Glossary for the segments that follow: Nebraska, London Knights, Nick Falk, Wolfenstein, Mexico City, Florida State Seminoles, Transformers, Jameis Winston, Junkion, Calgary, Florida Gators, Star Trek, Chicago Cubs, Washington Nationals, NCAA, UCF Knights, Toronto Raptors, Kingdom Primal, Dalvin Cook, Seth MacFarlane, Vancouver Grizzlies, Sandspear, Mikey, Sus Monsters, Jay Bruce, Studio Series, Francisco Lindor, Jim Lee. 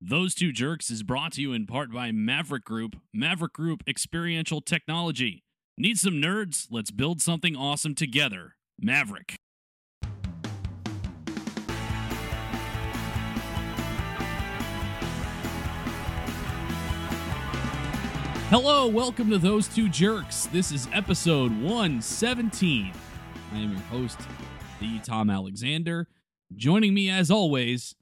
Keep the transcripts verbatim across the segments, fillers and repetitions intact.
Those Two Jerks is brought to you in part by Maverick Group. Maverick Group Experiential Technology. Need some nerds? Let's build something awesome together. Maverick. Hello, welcome to Those Two Jerks. This is episode one seventeen. I am your host, the Tom Alexander. Joining me as always,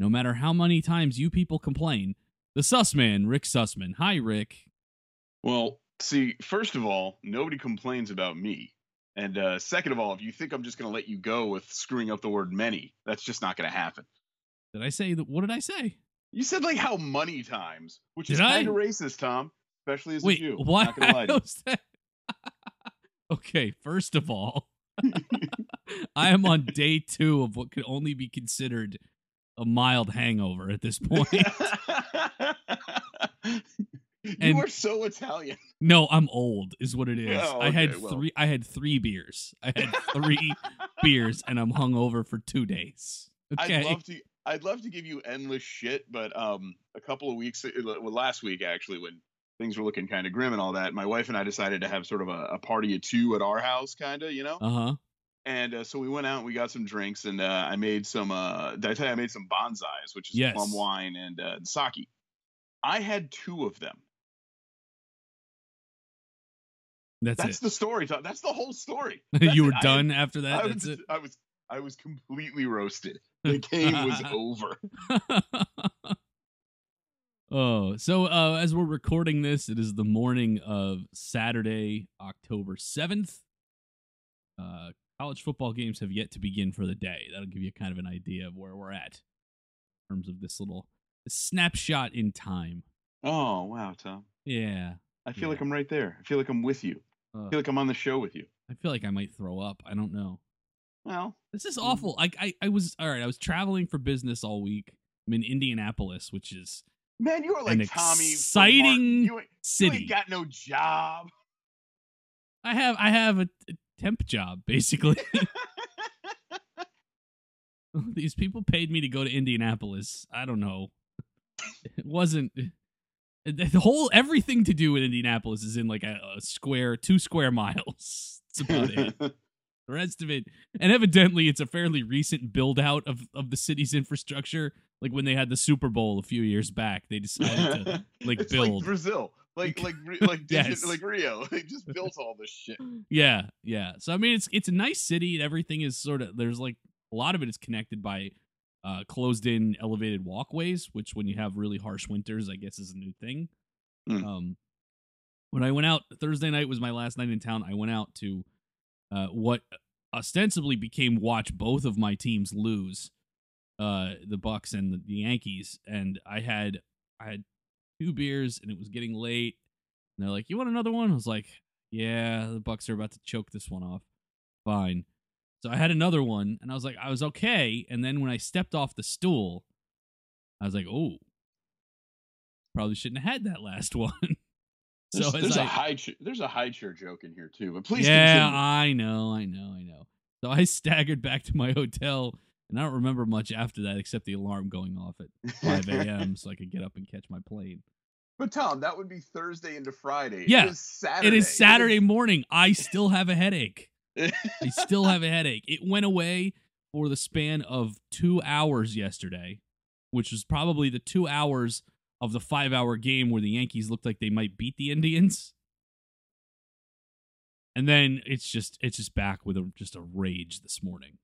no matter how many times you people complain, the Sussman, Rick Sussman. Hi, Rick. Well, see, first of all, nobody complains about me. And uh, second of all, if you think I'm just going to let you go with screwing up the word many, that's just not going to happen. Did I say that? What did I say? You said like how many times, which did is kind of racist, Tom. Especially as Wait, a Jew. Why? Not gonna lie to you. Okay, first of all, I am on day two of what could only be considered a mild hangover at this point. You and, are so Italian. No, I'm old, is what it is. Oh, okay, I had well. three. I had three beers. I had three beers, and I'm hungover for two days. Okay. I'd love to. I'd love to give you endless shit, but um, a couple of weeks, well, last week actually, when things were looking kind of grim and all that, my wife and I decided to have sort of a, a party of two at our house, kind of, you know? Uh-huh. And uh, so we went out and we got some drinks, and uh, I made some, uh, did I tell you I made some bonsais, which is yes. plum wine and uh, sake. I had two of them. That's, That's it. the story. That's the whole story. You were it. done I, after that? I That's was, it. I was, I was completely roasted. The game was over. Oh, so uh, as we're recording this, it is the morning of Saturday, October seventh. Uh, college football games have yet to begin for the day. That'll give you kind of an idea of where we're at in terms of this little snapshot in time. Oh, wow, Tom. Yeah. I feel yeah. like I'm right there. I feel like I'm with you. Uh, I feel like I'm on the show with you. I feel like I might throw up. I don't know. Well, this is awful. I, I I was all right. I was traveling for business all week. I'm in Indianapolis, which is man, you are like an Tommy exciting you ain't, city. You ain't got no job. I have I have a temp job basically. These people paid me to go to Indianapolis. I don't know. It wasn't the whole everything to do in Indianapolis is in like a, a square two square miles. That's about it. The rest of it, and evidently it's a fairly recent build out of, of the city's infrastructure. Like when they had the Super Bowl a few years back, they decided to like it's build like Brazil, like like like yes. like Rio. They just built all this shit. Yeah, yeah. So I mean, it's it's a nice city, and everything is sort of there's like a lot of it is connected by uh, closed in elevated walkways, which when you have really harsh winters, I guess is a new thing. Mm. Um, when I went out Thursday night was my last night in town. I went out to. Uh, what ostensibly became watch both of my teams lose, uh, the Bucks and the, the Yankees, and I had I had two beers and it was getting late. And they're like, "You want another one?" I was like, "Yeah, the Bucks are about to choke this one off." Fine. So I had another one, and I was like, I was okay. And then when I stepped off the stool, I was like, "Oh, probably shouldn't have had that last one." So there's, there's I, a high ch- there's a high chair joke in here too, but please yeah, continue. I know, I know, I know. So I staggered back to my hotel, and I don't remember much after that except the alarm going off at five a.m. so I could get up and catch my plane. But Tom, that would be Thursday into Friday. Yeah, it is Saturday, it is Saturday it is- morning. I still have a headache. I still have a headache. It went away for the span of two hours yesterday, which was probably the two hours. Of the five-hour game where the Yankees looked like they might beat the Indians, and then it's just it's just back with a, just a rage this morning.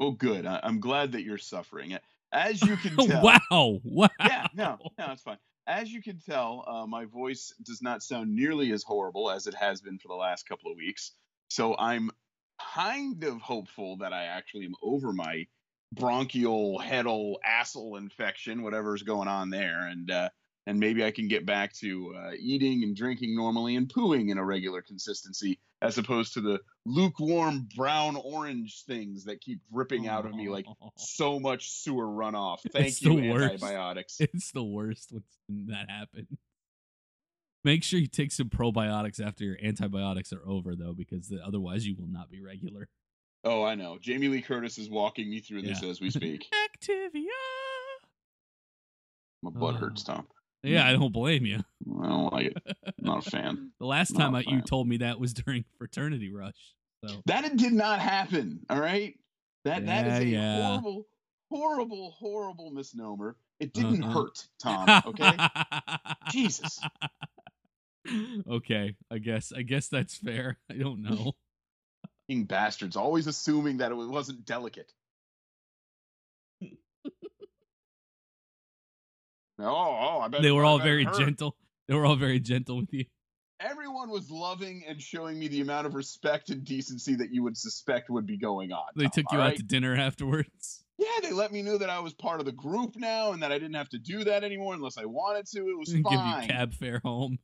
Well, good. I, I'm glad that you're suffering. As you can tell, wow, wow. Yeah, no, no, it's fine. As you can tell, uh, my voice does not sound nearly as horrible as it has been for the last couple of weeks. So I'm kind of hopeful that I actually am over my. Bronchial, headal, assal infection, whatever's going on there, and uh, and maybe I can get back to uh, eating and drinking normally and pooing in a regular consistency, as opposed to the lukewarm brown orange things that keep dripping out of me like so much sewer runoff. Thank it's you, antibiotics. It's the worst when that happens. Make sure you take some probiotics after your antibiotics are over, though, because otherwise you will not be regular. Oh, I know. Jamie Lee Curtis is walking me through this yeah. as we speak. Activia. My butt uh, hurts, Tom. Yeah, I don't blame you. I don't like it. I'm not a fan. The last not time I, you told me that was during Fraternity Rush. So. That did not happen, all right? That yeah, That is a yeah. horrible, horrible, horrible misnomer. It didn't uh-huh. hurt, Tom, okay? Jesus. Okay, I guess I guess that's fair. I don't know. Fucking bastards, always assuming that it wasn't delicate. No, oh, I bet they were all very gentle. They were all very gentle with you. Everyone was loving and showing me the amount of respect and decency that you would suspect would be going on. They Tom, took you right? out to dinner afterwards. Yeah, they let me know that I was part of the group now and that I didn't have to do that anymore unless I wanted to. It was fine. Give you cab fare home.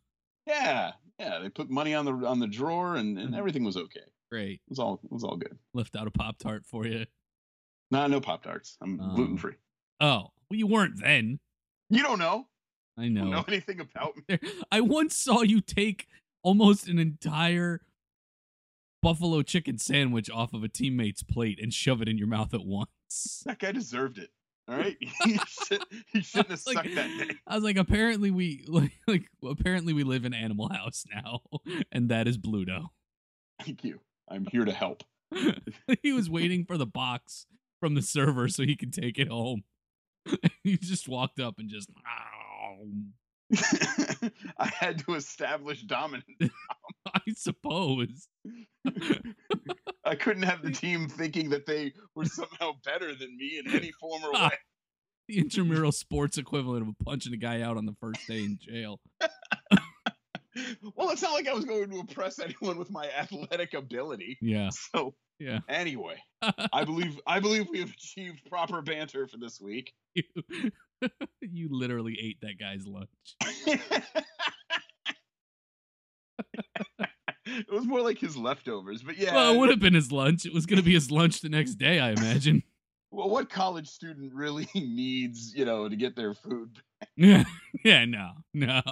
Yeah, yeah. They put money on the on the drawer and, and everything was okay. Great. It was all it was all good. Left out a Pop-Tart for you. Nah, no Pop-Tarts. I'm um, gluten free. Oh, well, you weren't then. You don't know. I know. You don't know anything about me. I once saw you take almost an entire buffalo chicken sandwich off of a teammate's plate and shove it in your mouth at once. That guy deserved it. All right. He, should, he shouldn't have sucked like, that day. I was like, apparently we like, like apparently we live in Animal House now, and that is Bluto. Thank you. I'm here to help. He was waiting for the box from the server so he could take it home. He just walked up and just I had to establish dominance. I suppose. I couldn't have the team thinking that they were somehow better than me in any form or way. The intramural sports equivalent of punching a guy out on the first day in jail. Well, it's not like I was going to impress anyone with my athletic ability. Yeah. So, yeah. Anyway, I believe I believe we have achieved proper banter for this week. You, you literally ate that guy's lunch. It was more like his leftovers, but yeah. Well, it would have been his lunch. It was going to be his lunch the next day, I imagine. Well, what college student really needs, you know, to get their food? Yeah, yeah, no, no.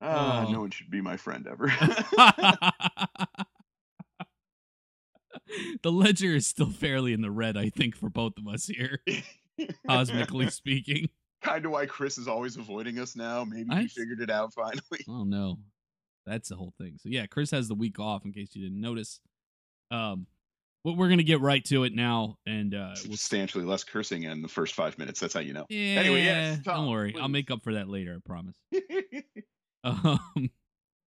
Uh, oh. No one should be my friend ever. The ledger is still fairly in the red, I think, for both of us here, cosmically speaking. Kind of why Chris is always avoiding us now. Maybe I... he figured it out finally. Oh, no. That's the whole thing. So, yeah, Chris has the week off, in case you didn't notice. Um, but we're going to get right to it now. and uh, we'll... Substantially less cursing in the first five minutes. That's how you know. Yeah, anyway, yes, Tom, don't worry. Please. I'll make up for that later, I promise. um,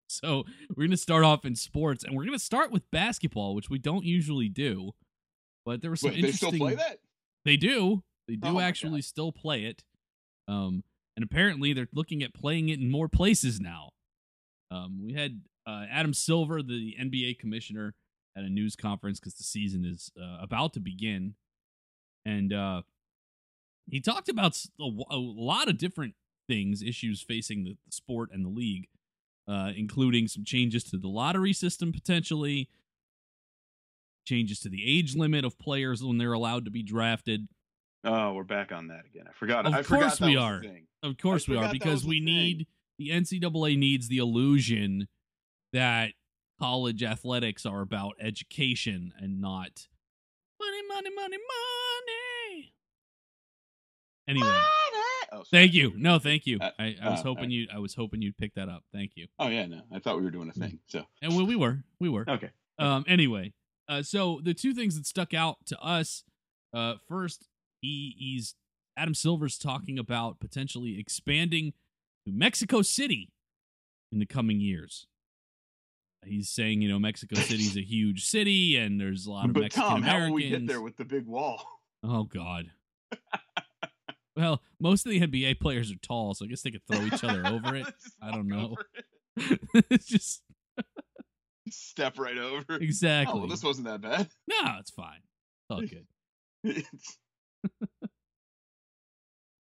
so, we're going to start off in sports, and we're going to start with basketball, which we don't usually do. But there was some Wait, interesting... They still play that? They do. They do oh actually still play it. Um, and apparently, they're looking at playing it in more places now. Um, we had uh, Adam Silver, the N B A commissioner, at a news conference because the season is uh, about to begin. And uh, he talked about a, a lot of different things, issues facing the sport and the league, uh, including some changes to the lottery system potentially, changes to the age limit of players when they're allowed to be drafted. Oh, we're back on that again. I forgot. Of I course forgot we are. Of course we are, because we need... Thing. The N C double A needs the illusion that college athletics are about education and not money, money, money, money. Anyway, money. Oh, thank you. No, thank you. Uh, I, I was uh, hoping right. you. I was hoping you'd pick that up. Thank you. Oh yeah, no, I thought we were doing a thing. So and well, we were, we were. Okay. Um. Anyway, uh. So the two things that stuck out to us, uh, first, he, he's Adam Silver's talking about potentially expanding Mexico City in the coming years. He's saying, you know, Mexico City's a huge city and there's a lot of but Mexican Tom, Americans. How will we get there with the big wall? Oh God. Well, most of the N B A players are tall, so I guess they could throw each other over it. I don't know. It. It's just step right over. Exactly. Oh, well, this wasn't that bad. No, it's fine. It's all good. It's...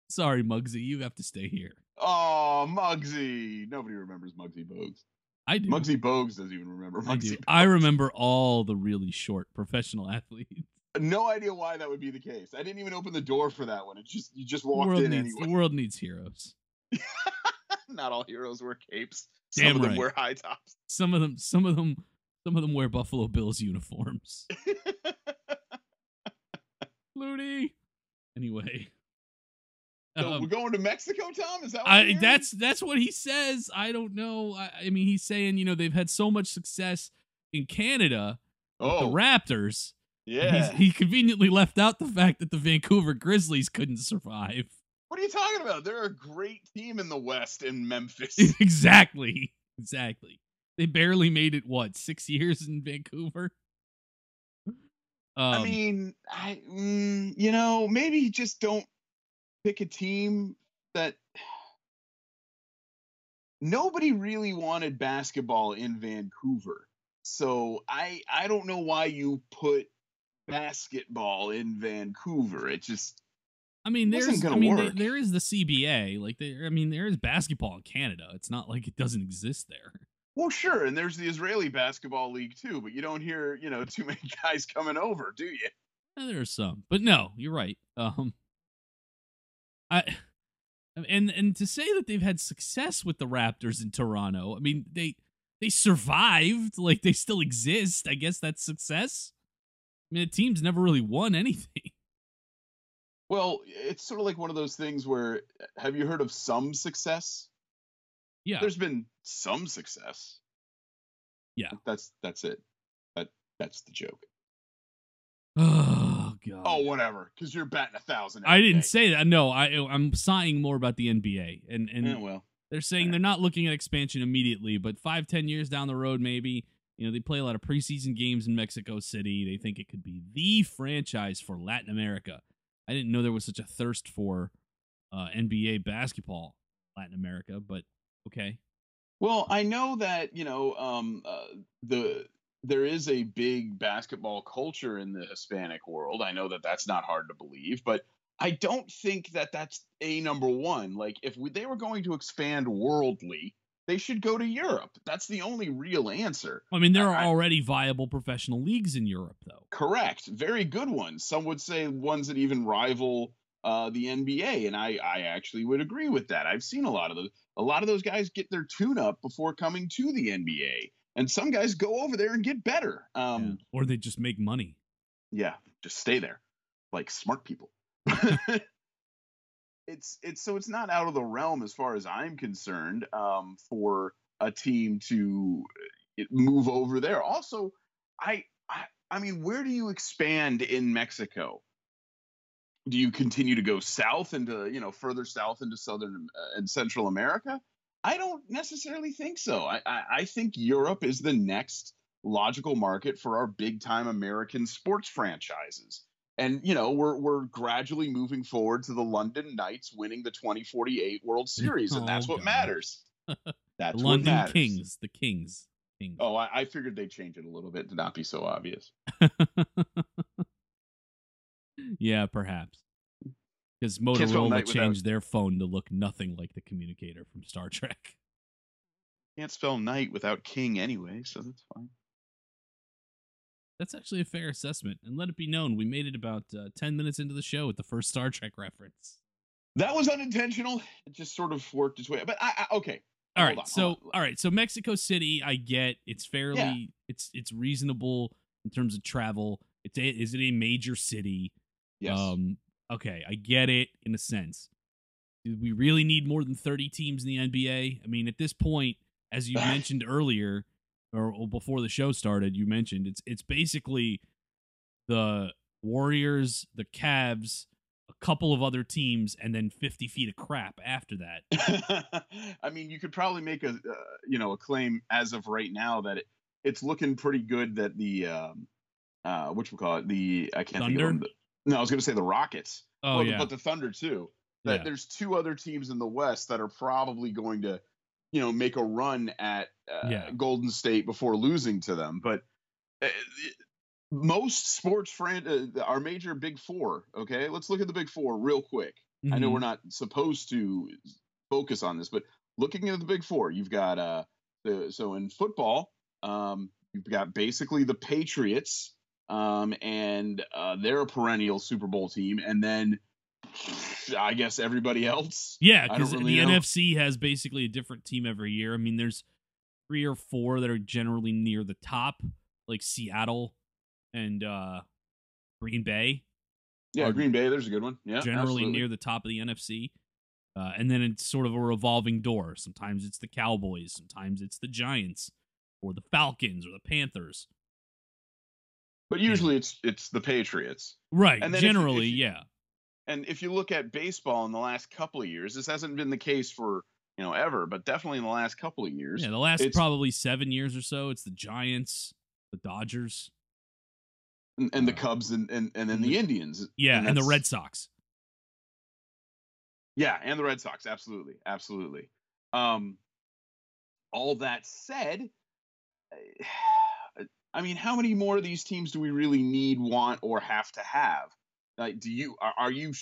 Sorry, Muggsy, you have to stay here. Oh, Muggsy. Nobody remembers Muggsy Bogues. I do. Muggsy Bogues doesn't even remember Muggsy I do. Bogues. I remember all the really short professional athletes. No idea why that would be the case. I didn't even open the door for that one. It just you just walked world in needs, anyway. The world needs heroes. Not all heroes wear capes. Some Damn of them right. wear high tops. Some of them some of them some of them wear Buffalo Bills uniforms. Looty. Anyway. So um, we're going to Mexico, Tom? Is that what I, that's that's what he says. I don't know. I, I mean, he's saying, you know, they've had so much success in Canada with oh. the Raptors. Yeah. He conveniently left out the fact that the Vancouver Grizzlies couldn't survive. What are you talking about? They're a great team in the West in Memphis. Exactly. Exactly. They barely made it, what, six years in Vancouver? Um, I mean, I, mm, you know, maybe just don't pick a team that... Nobody really wanted basketball in Vancouver. So I I don't know why you put basketball in Vancouver. It just I mean, there's I mean, there, there is the C B A. Like, there, I mean, there is basketball in Canada. It's not like it doesn't exist there. Well, sure, and there's the Israeli Basketball League, too, but you don't hear, you know, too many guys coming over, do you? Yeah, there's some, but no, you're right. Um, I and and to say that they've had success with the Raptors in Toronto, I mean, they they survived, like, they still exist. I guess that's success. I mean, the team's never really won anything. Well, it's sort of like one of those things where, have you heard of some success? Yeah. There's been some success. Yeah. That's that's it. That that's the joke. Oh god. Oh, whatever. Because you're batting a thousand. I didn't day. say that. No, I I'm sighing more about the N B A. And and yeah, well, they're saying yeah. they're not looking at expansion immediately, but five, ten years down the road, maybe, you know, they play a lot of preseason games in Mexico City. They think it could be the franchise for Latin America. I didn't know there was such a thirst for uh, N B A basketball in Latin America, but okay. Well, I know that, you know, um, uh, the there is a big basketball culture in the Hispanic world. I know that that's not hard to believe, but I don't think that that's a number one. Like, if we, they were going to expand worldly, they should go to Europe. That's the only real answer. I mean, there are I, already viable professional leagues in Europe, though. Correct. Very good ones. Some would say ones that even rival uh, the N B A, and I, I actually would agree with that. I've seen a lot of those. A lot of those guys get their tune-up before coming to the N B A, and some guys go over there and get better. Um, yeah. Or they just make money. Yeah, just stay there, like smart people. It's it's so it's not out of the realm as far as I'm concerned um, for a team to move over there. Also, I, I I mean, where do you expand in Mexico? Do you continue to go south into, you know, further south into Southern uh, and Central America? I don't necessarily think so. I, I, I think Europe is the next logical market for our big time American sports franchises. And, you know, we're we're gradually moving forward to the London Knights winning the twenty forty-eight World Series. And that's oh, what God. matters. That's what London matters. Kings, the Kings. Kings. Oh, I, I figured they'd change it a little bit to not be so obvious. Yeah, perhaps. Because Motorola changed without... their phone to look nothing like the communicator from Star Trek. Can't spell night without king anyway, so that's fine. That's actually a fair assessment. And let it be known, we made it about uh, ten minutes into the show with the first Star Trek reference. That was unintentional. It just sort of worked its way. But I, I okay. All right. On, so all right. So Mexico City, I get it's fairly yeah. it's it's reasonable in terms of travel. It's a, is it a major city? Yes. Um, okay, I get it in a sense. Do we really need more than thirty teams in the N B A? I mean, at this point, as you mentioned earlier, or, or before the show started, you mentioned it's it's basically the Warriors, the Cavs, a couple of other teams, and then fifty feet of crap after that. I mean, you could probably make a uh, you know a claim as of right now that it, it's looking pretty good that the um, uh, what you call it the I can't Thunder? think of them. No, I was going to say the Rockets, oh, well, yeah. but the Thunder, too. That yeah. There's two other teams in the West that are probably going to, you know, make a run at uh, yeah. Golden State before losing to them. But uh, most sports fran- uh, our major big four. OK, let's look at the big four real quick. Mm-hmm. I know we're not supposed to focus on this, but looking at the big four, you've got uh, the, so in football, um, you've got basically the Patriots. Um, and uh, they're a perennial Super Bowl team. And then I guess everybody else. Yeah, because really the know. N F C has basically a different team every year. I mean, there's three or four that are generally near the top, like Seattle and uh, Green Bay. Yeah, Green Bay, there's a good one. Yeah, generally absolutely. near the top of the N F C. Uh, and then it's sort of a revolving door. Sometimes it's the Cowboys, sometimes it's the Giants, or the Falcons, or the Panthers. But usually, yeah. it's it's the Patriots, right? And generally, if, if, yeah. And if you look at baseball in the last couple of years, this hasn't been the case for you know ever, but definitely in the last couple of years. Yeah, the last probably seven years or so, it's the Giants, the Dodgers, and, and the uh, Cubs, and and and then and the, the Indians. Yeah, and, and the Red Sox. Yeah, and the Red Sox, absolutely, absolutely. Um, all that said, I mean, how many more of these teams do we really need, want, or have to have? Like, do you are, are you,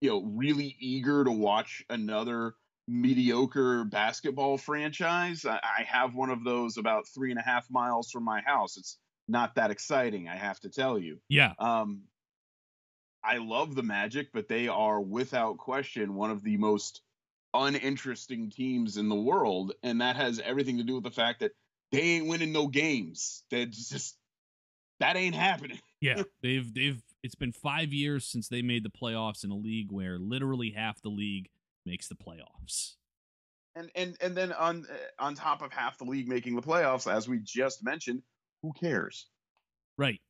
you know, really eager to watch another mediocre basketball franchise? I, I have one of those about three and a half miles from my house. It's not that exciting, I have to tell you. Yeah. Um. I love the Magic, but they are without question one of the most uninteresting teams in the world. And that has everything to do with the fact that they ain't winning no games. That's just, that ain't happening. Yeah. They've, they've, it's been five years since they made the playoffs in a league where literally half the league makes the playoffs. And, and, and then on, on top of half the league making the playoffs, as we just mentioned, who cares? Right.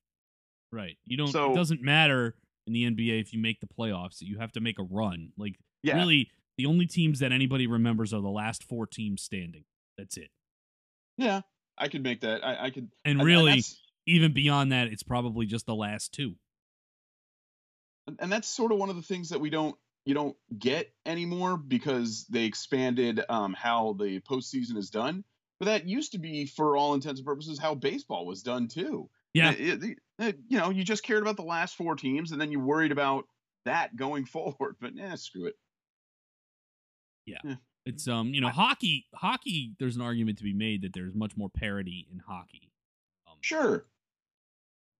Right. You don't, so, it doesn't matter. In the N B A, if you make the playoffs, you have to make a run. Like, yeah. really, the only teams that anybody remembers are the last four teams standing. That's it. Yeah, I could make that. I, I could. And I, really, and even beyond that, it's probably just the last two. And that's sort of one of the things that we don't you don't get anymore because they expanded um, how the postseason is done. But that used to be, for all intents and purposes, how baseball was done too. Yeah. It, it, it, you know, you just cared about the last four teams and then you worried about that going forward, but nah, screw it. Yeah. yeah. It's, um, you know, I, hockey, hockey, there's an argument to be made that there's much more parity in hockey. Um, sure.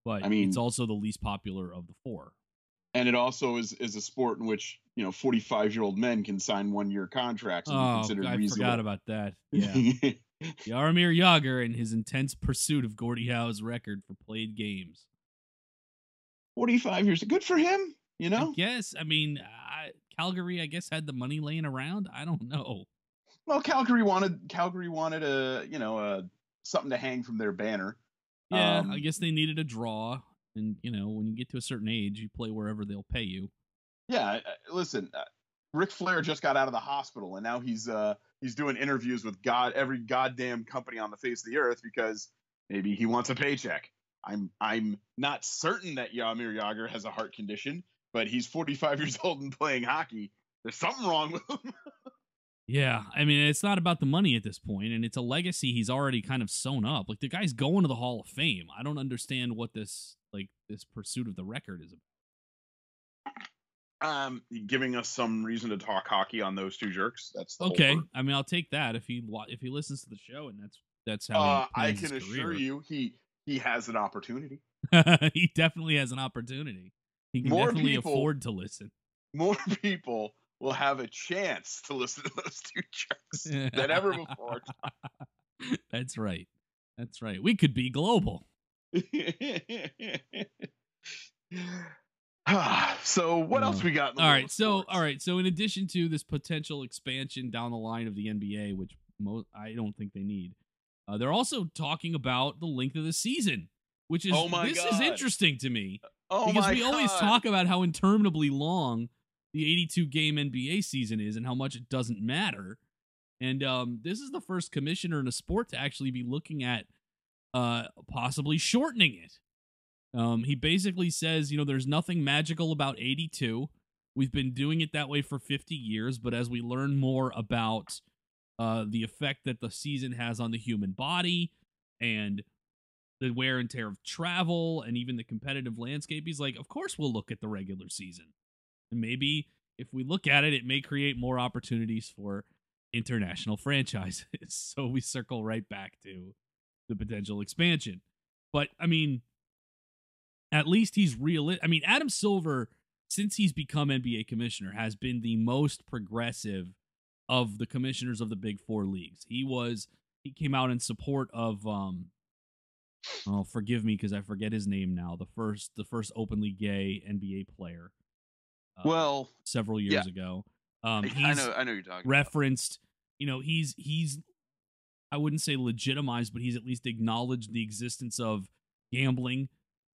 But I mean, it's also the least popular of the four. And it also is, is a sport in which, you know, forty-five year old men can sign one year contracts. And oh, be considered I reasonable. Forgot about that. Yeah. Jaromir Jagr and his intense pursuit of Gordie Howe's record for played games. forty-five years. Good for him, you know? Yes. I, I mean, I, Calgary, I guess, had the money laying around. I don't know. Well, Calgary wanted Calgary wanted a, you know, a, something to hang from their banner. Yeah, um, I guess they needed a draw. And, you know, when you get to a certain age, you play wherever they'll pay you. Yeah, listen, uh, Ric Flair just got out of the hospital, and now he's... uh. He's doing interviews with God, every goddamn company on the face of the earth because maybe he wants a paycheck. I'm I'm not certain that Jaromir Jagr has a heart condition, but he's forty-five years old and playing hockey. There's something wrong with him. Yeah, I mean, it's not about the money at this point, and it's a legacy he's already kind of sewn up. Like, the guy's going to the Hall of Fame. I don't understand what this like this pursuit of the record is about. Um, giving us some reason to talk hockey on Those Two Jerks. That's the okay. I mean, I'll take that if he if he listens to the show, and that's that's how. Uh, I can assure you, he he has an opportunity. He definitely has an opportunity. He can more definitely people, afford to listen. More people will have a chance to listen to Those Two Jerks than ever before. That's right. That's right. We could be global. So what else we got? All right. So, all right. So in addition to this potential expansion down the line of the N B A, which mo- I don't think they need, uh, they're also talking about the length of the season, which is, oh my this God. is interesting to me oh because my we God. always talk about how interminably long the eighty-two game N B A season is and how much it doesn't matter. And um, this is the first commissioner in a sport to actually be looking at uh, possibly shortening it. Um, he basically says, you know, there's nothing magical about eighty-two. We've been doing it that way for fifty years, but as we learn more about uh, the effect that the season has on the human body and the wear and tear of travel and even the competitive landscape, he's like, of course we'll look at the regular season. And maybe if we look at it, it may create more opportunities for international franchises. So we circle right back to the potential expansion. But, I mean... At least he's realistic. I mean, Adam Silver, since he's become N B A commissioner, has been the most progressive of the commissioners of the Big Four leagues. He was he came out in support of um, oh, forgive me because I forget his name now. The first the first openly gay N B A player. Uh, well, several years yeah. ago, Um, he's I know, I know you're talking referenced, about. You know, he's he's I wouldn't say legitimized, but he's at least acknowledged the existence of gambling,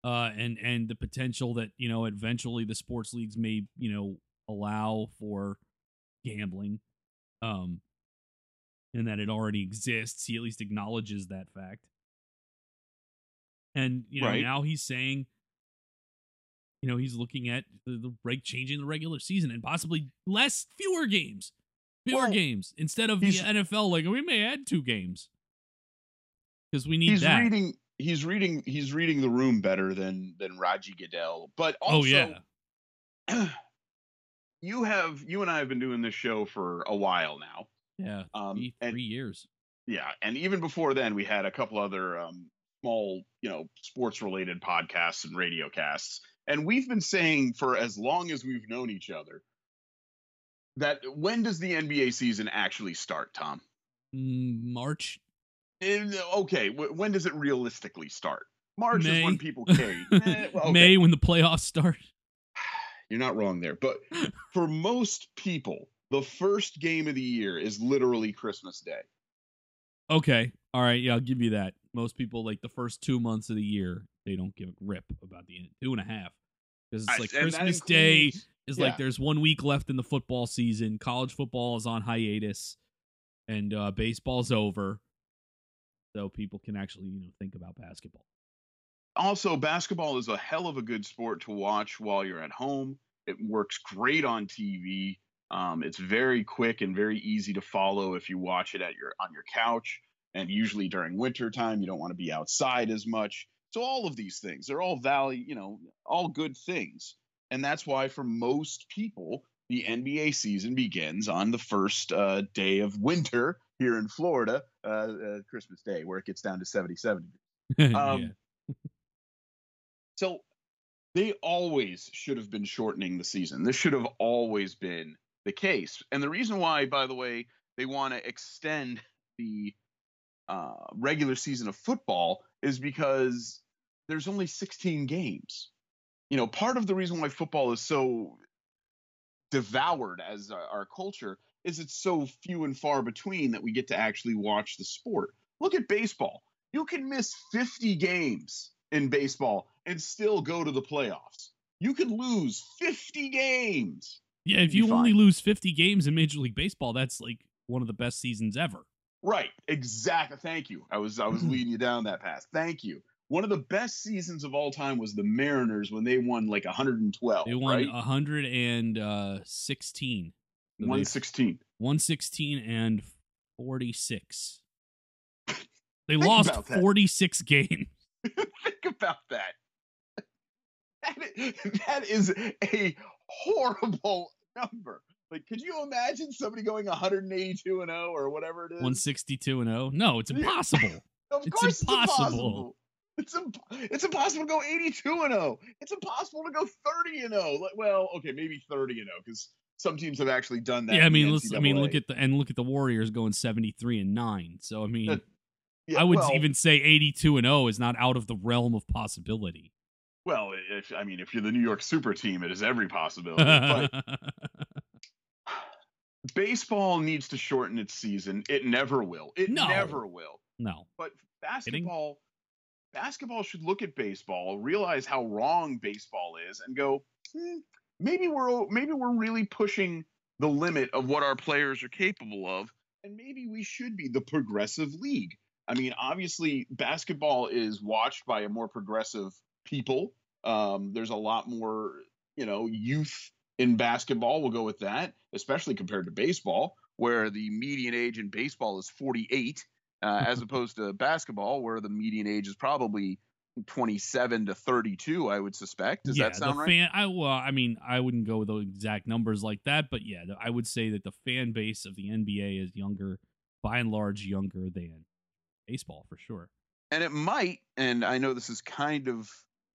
uh, and and the potential that, you know, eventually the sports leagues may, you know, allow for gambling, um, and that it already exists. He at least acknowledges that fact. And, you know, right. now he's saying, you know, he's looking at the, the reg- changing the regular season and possibly less, fewer games, fewer well, games instead of the N F L. Like, we may add two games because we need he's that. Reading, he's reading, he's reading the room better than, than Raji Goodell. But also, oh, yeah. you have, you and I have been doing this show for a while now. Yeah. Um, three, and, three years. Yeah. And even before then, we had a couple other, um, small, you know, sports related podcasts and radio casts. And we've been saying for as long as we've known each other that when does the N B A season actually start, Tom? March. And, okay. W- when does it realistically start? March May. Is when people care. eh, well, okay. May, when the playoffs start. You're not wrong there. But for most people, the first game of the year is literally Christmas Day. Okay. All right. Yeah, I'll give you that. Most people, like the first two months of the year, they don't give a rip about the end, two and a half. Because it's like I, Christmas includes, Day is yeah. like there's one week left in the football season. College football is on hiatus, and uh, baseball's over. So people can actually, you know, think about basketball. Also, basketball is a hell of a good sport to watch while you're at home. It works great on T V. Um, it's very quick and very easy to follow if you watch it at your on your couch. And usually during winter time, you don't want to be outside as much. So all of these things, they're all value, you know, all good things. And that's why for most people, the N B A season begins on the first uh, day of winter here in Florida, uh, uh, Christmas Day, where it gets down to seventy-seven degrees. Um, so they always should have been shortening the season. This should have always been the case. And the reason why, by the way, they want to extend the Uh, regular season of football is because there's only sixteen games. You know, part of the reason why football is so devoured as our, our culture is it's so few and far between that we get to actually watch the sport. Look at baseball. You can miss fifty games in baseball and still go to the playoffs. You could lose fifty games. Yeah, if you only lose fifty games in Major League Baseball, that's like one of the best seasons ever. Right, exactly. Thank you. I was I was leading you down that path. Thank you. One of the best seasons of all time was the Mariners when they won like one hundred twelve. They won right? one hundred sixteen. So one hundred sixteen. one hundred sixteen and forty-six. They lost forty-six games. Think about that. That is, that is a horrible number. Like, could you imagine somebody going one hundred eighty-two and zero or whatever it is? one hundred sixty-two and zero? No, it's impossible. Of it's course, impossible. It's impossible. It's, imp- it's impossible to go eighty-two and zero. It's impossible to go thirty and zero. Like, well, okay, maybe thirty and zero because some teams have actually done that. Yeah, I mean, let's, I mean, look at the and look at the Warriors going seventy-three and nine. So, I mean, uh, yeah, I would well, even say eighty-two and zero is not out of the realm of possibility. Well, if, I mean, if you're the New York Super Team, it is every possibility. But baseball needs to shorten its season. It never will. It no. never will. No. But basketball, Kidding? basketball should look at baseball, realize how wrong baseball is, and go, hmm, maybe we're maybe we're really pushing the limit of what our players are capable of, and maybe we should be the progressive league. I mean, obviously, basketball is watched by a more progressive people. Um, there's a lot more, you know, youth in basketball, we'll go with that, especially compared to baseball, where the median age in baseball is forty-eight, uh, as opposed to basketball, where the median age is probably twenty-seven to thirty-two, I would suspect. Does yeah, that sound right? Fan, I, well, I mean, I wouldn't go with those exact numbers like that, but yeah, I would say that the fan base of the N B A is younger, by and large younger than baseball, for sure. And it might, and I know this is kind of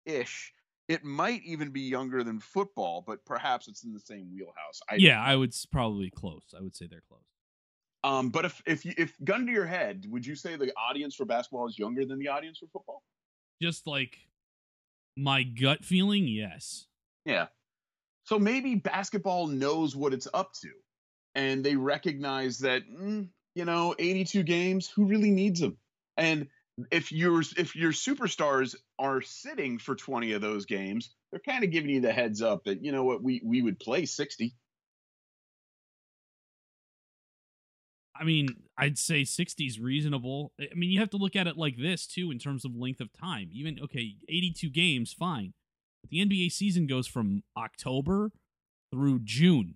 ish, it might even be younger than football, but perhaps it's in the same wheelhouse. I yeah, I would probably close. I would say they're close. Um, but if if you, if gun to your head, would you say the audience for basketball is younger than the audience for football? Just like my gut feeling, yes. Yeah. So maybe basketball knows what it's up to. and they recognize that, mm, you know, eighty-two games, who really needs them? And if your if your superstars are sitting for twenty of those games, they're kind of giving you the heads up that, you know what, we we would play sixty. I mean, I'd say sixty is reasonable. I mean, you have to look at it like this, too, in terms of length of time. Even, okay, eighty-two games, fine. But the N B A season goes from October through June.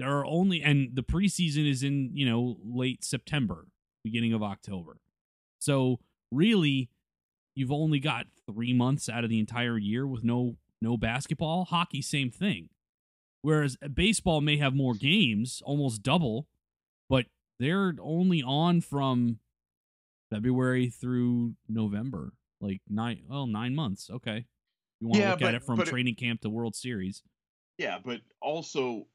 There are only, and the preseason is in, you know, late September, beginning of October. So, really, you've only got three months out of the entire year with no no basketball. Hockey, same thing. Whereas baseball may have more games, almost double, but they're only on from February through November, like nine, well, nine months. Okay. You want to yeah, look but, at it from training it, camp to World Series. Yeah, but also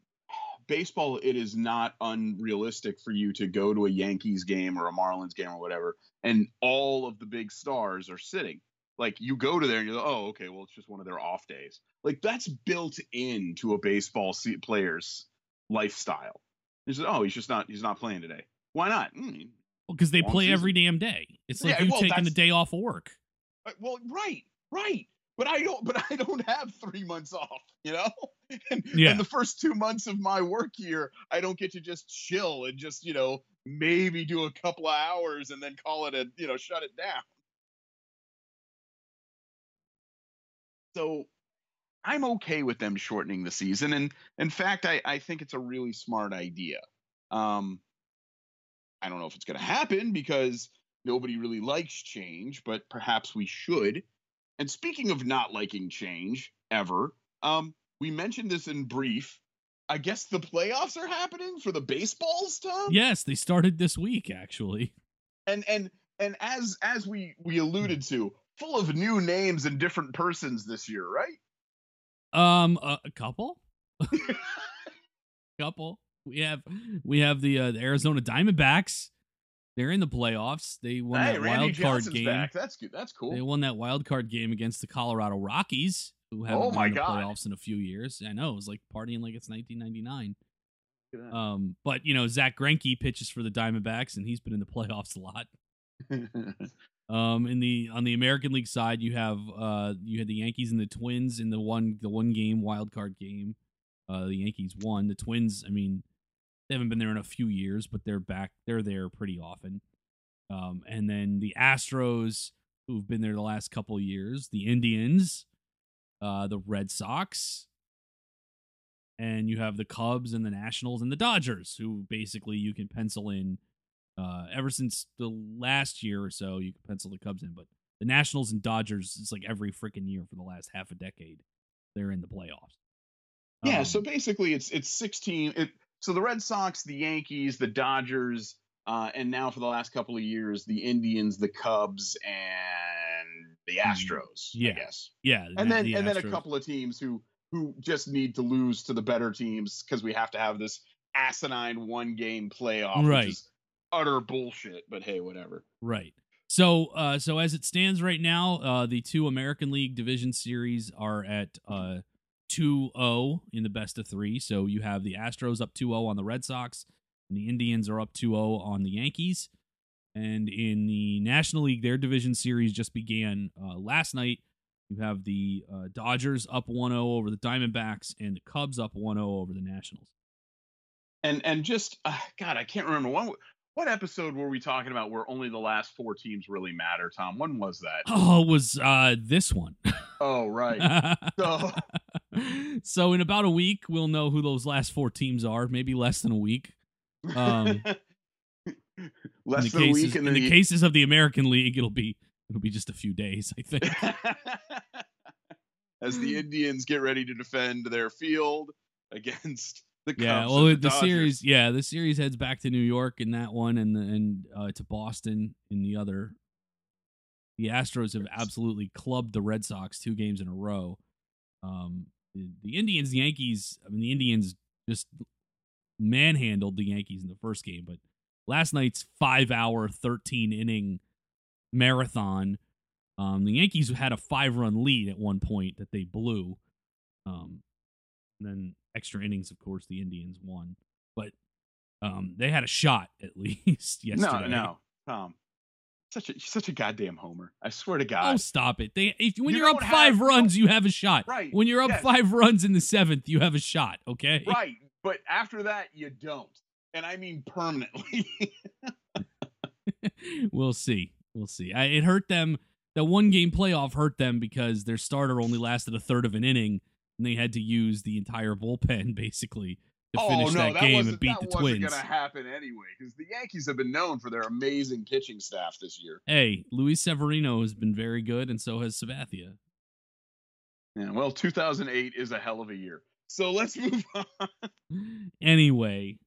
baseball, it is not unrealistic for you to go to a Yankees game or a Marlins game or whatever, and all of the big stars are sitting. Like, you go to there and you're like, oh, okay, well, it's just one of their off days. Like, that's built into a baseball player's lifestyle. He says, oh, he's just not, he's not playing today. Why not? Mm. Well, because they Long play season. Every damn day. It's like yeah, you well, taking the day off of work. Well, right, right. But I don't, but I don't have three months off, you know? And, yeah. and the first two months of my work year, I don't get to just chill and just, you know, maybe do a couple of hours and then call it a, you know, shut it down. So I'm okay with them shortening the season. And in fact, I, I think it's a really smart idea. Um, I don't know if it's going to happen because nobody really likes change, but perhaps we should. And speaking of not liking change ever, um, we mentioned this in brief. I guess the playoffs are happening for the baseballs, Tom? Yes, they started this week, actually. And and and as as we, we alluded to, full of new names and different persons this year, right? Um, a, a couple, couple. We have we have the, uh, the Arizona Diamondbacks. They're in the playoffs. They won hey, that Randy wild card Johnson's game. Back. That's good. That's cool. They won that wild card game against the Colorado Rockies, who haven't oh won the God. playoffs in a few years. I know, it was like partying like it's nineteen ninety-nine. Um, but you know, Zach Greinke pitches for the Diamondbacks, and he's been in the playoffs a lot. Um, in the on the American League side, you have uh, you had the Yankees and the Twins in the one the one game wild card game. Uh, the Yankees won. The Twins, I mean, they haven't been there in a few years, but they're back. They're there pretty often. Um, and then the Astros, who've been there the last couple of years, the Indians, uh, the Red Sox, and you have the Cubs and the Nationals and the Dodgers, who basically you can pencil in. Uh, ever since the last year or so, you can pencil the Cubs in, but the Nationals and Dodgers, it's like every freaking year for the last half a decade, they're in the playoffs. Yeah, um, so basically it's it's sixteen. It, so the Red Sox, the Yankees, the Dodgers, uh, and now for the last couple of years, the Indians, the Cubs, and the Astros, yeah, I guess. Yeah. And then the and Astros. then a couple of teams who who just need to lose to the better teams because we have to have this asinine one-game playoff. Right. Which is utter bullshit, but hey, whatever. Right. So, uh, so as it stands right now, uh, the two American League Division Series are at uh, two oh in the best of three. So you have the Astros up two oh on the Red Sox, and the Indians are up two oh on the Yankees. And in the National League, their Division Series just began uh, last night. You have the uh, Dodgers up one oh over the Diamondbacks, and the Cubs up one oh over the Nationals. And and just, uh, God, I can't remember one... What episode were we talking about where only the last four teams really matter, Tom? When was that? Oh, it was uh, this one. Oh, right. So. so in about a week, we'll know who those last four teams are, maybe less than a week. Um, less than cases, a week. In the, in the cases of the American League, it'll be it'll be just a few days, I think. As the Indians get ready to defend their field against... The yeah, well, the, the series, yeah, the series heads back to New York in that one, and the, and uh, to Boston in the other. The Astros have absolutely clubbed the Red Sox two games in a row. Um, the, the Indians, the Yankees, I mean, the Indians just manhandled the Yankees in the first game, but last night's five-hour, thirteen-inning marathon, um, the Yankees had a five-run lead at one point that they blew. Um, and then extra innings, of course, the Indians won. But um, they had a shot, at least, yesterday. No, no, Tom. Such a such a goddamn homer. I swear to God. Oh, stop it. They if, When you you're up five have, runs, you have a shot. Right. When you're up yes. five runs in the seventh, you have a shot, okay? Right. But after that, you don't. And I mean permanently. We'll see. We'll see. I, it hurt them. That one-game playoff hurt them because their starter only lasted a third of an inning, and they had to use the entire bullpen, basically, to oh, finish no, that, that game and beat the Twins. That wasn't going to happen anyway, because the Yankees have been known for their amazing pitching staff this year. Hey, Luis Severino has been very good, and so has Sabathia. Yeah, well, two thousand eight is a hell of a year. So let's move on. Anyway,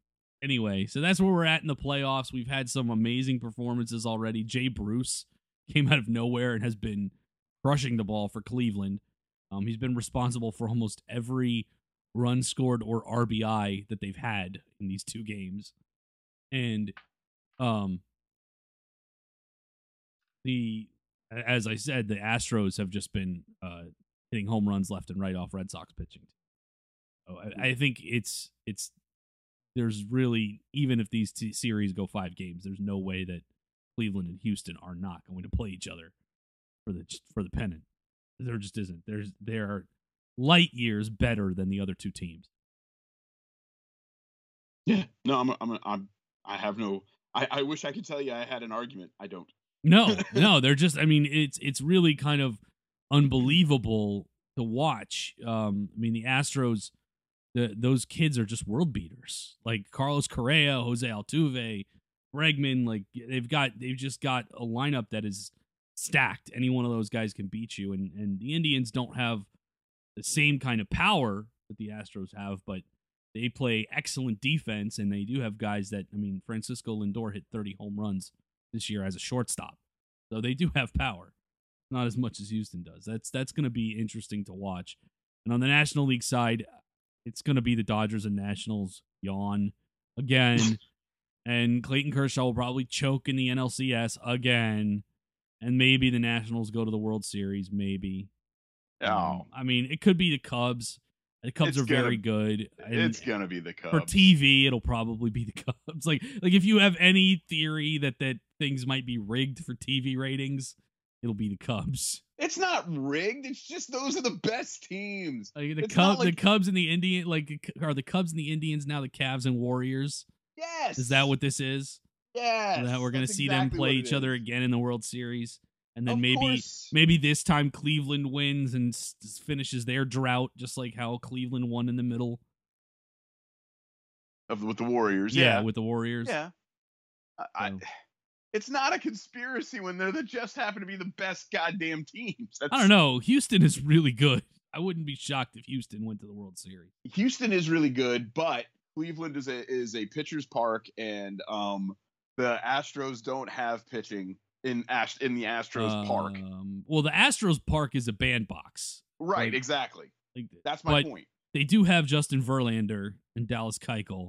anyway, so that's where we're at in the playoffs. We've had some amazing performances already. Jay Bruce came out of nowhere and has been crushing the ball for Cleveland. Um, he's been responsible for almost every run scored or R B I that they've had in these two games. And um, the as I said, the Astros have just been uh, hitting home runs left and right off Red Sox pitching. So I, I think it's it's there's really, even if these two series go five games, there's no way that Cleveland and Houston are not going to play each other for the for the pennant. There just isn't. There's they're light years better than the other two teams. Yeah, no, I'm I'm I'm I have no. I, I wish I could tell you I had an argument. I don't. No, no, they're just. I mean, it's it's really kind of unbelievable to watch. Um, I mean, the Astros, the those kids are just world beaters. Like Carlos Correa, Jose Altuve, Bregman, like they've got, they've just got a lineup that is stacked. Any one of those guys can beat you, and and the Indians don't have the same kind of power that the Astros have, but they play excellent defense, and they do have guys that, I mean, Francisco Lindor hit thirty home runs this year as a shortstop, so they do have power, not as much as Houston does. That's that's going to be interesting to watch. And on the National League side, it's going to be the Dodgers and Nationals. Yawn again. And Clayton Kershaw will probably choke in the N L C S again. And maybe the Nationals go to the World Series, maybe. Oh. Um, I mean, it could be the Cubs. The Cubs it's are gonna, very good. And it's going to be the Cubs. For T V, it'll probably be the Cubs. Like, like if you have any theory that, that things might be rigged for T V ratings, it'll be the Cubs. It's not rigged. It's just those are the best teams. Like the, Cub, like... the Cubs and the Indians, like, are the Cubs and the Indians now the Cavs and Warriors? Yes. Is that what this is? Yes. That we're going to see exactly them play each is. other again in the World Series, and then of maybe course. maybe this time Cleveland wins and s- finishes their drought, just like how Cleveland won in the middle of with the Warriors. Yeah, yeah. with the Warriors. Yeah. I, I, it's not a conspiracy when they're the, just happen to be the best goddamn teams. That's... I don't know. Houston is really good. I wouldn't be shocked if Houston went to the World Series. Houston is really good, but Cleveland is a is a pitcher's park, and um, the Astros don't have pitching in Ast- in the Astros um, park. Well, the Astros park is a bandbox, right? Like, exactly. Like, that's my point. They do have Justin Verlander and Dallas Keuchel,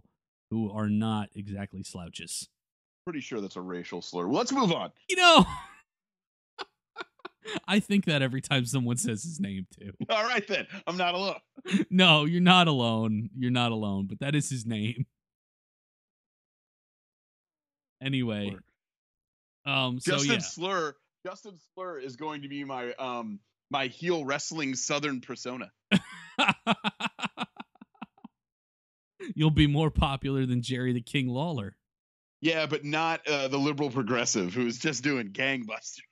who are not exactly slouches. Pretty sure that's a racial slur. Well, let's move on. You know, I think that every time someone says his name, too. All right, then. I'm not alone. No, you're not alone. You're not alone, but that is his name. Anyway. Slur. Um, so, Justin yeah. Slur. Justin Slur is going to be my um my heel wrestling Southern persona. You'll be more popular than Jerry the King Lawler. Yeah, but not uh, the liberal progressive who is just doing gangbusters.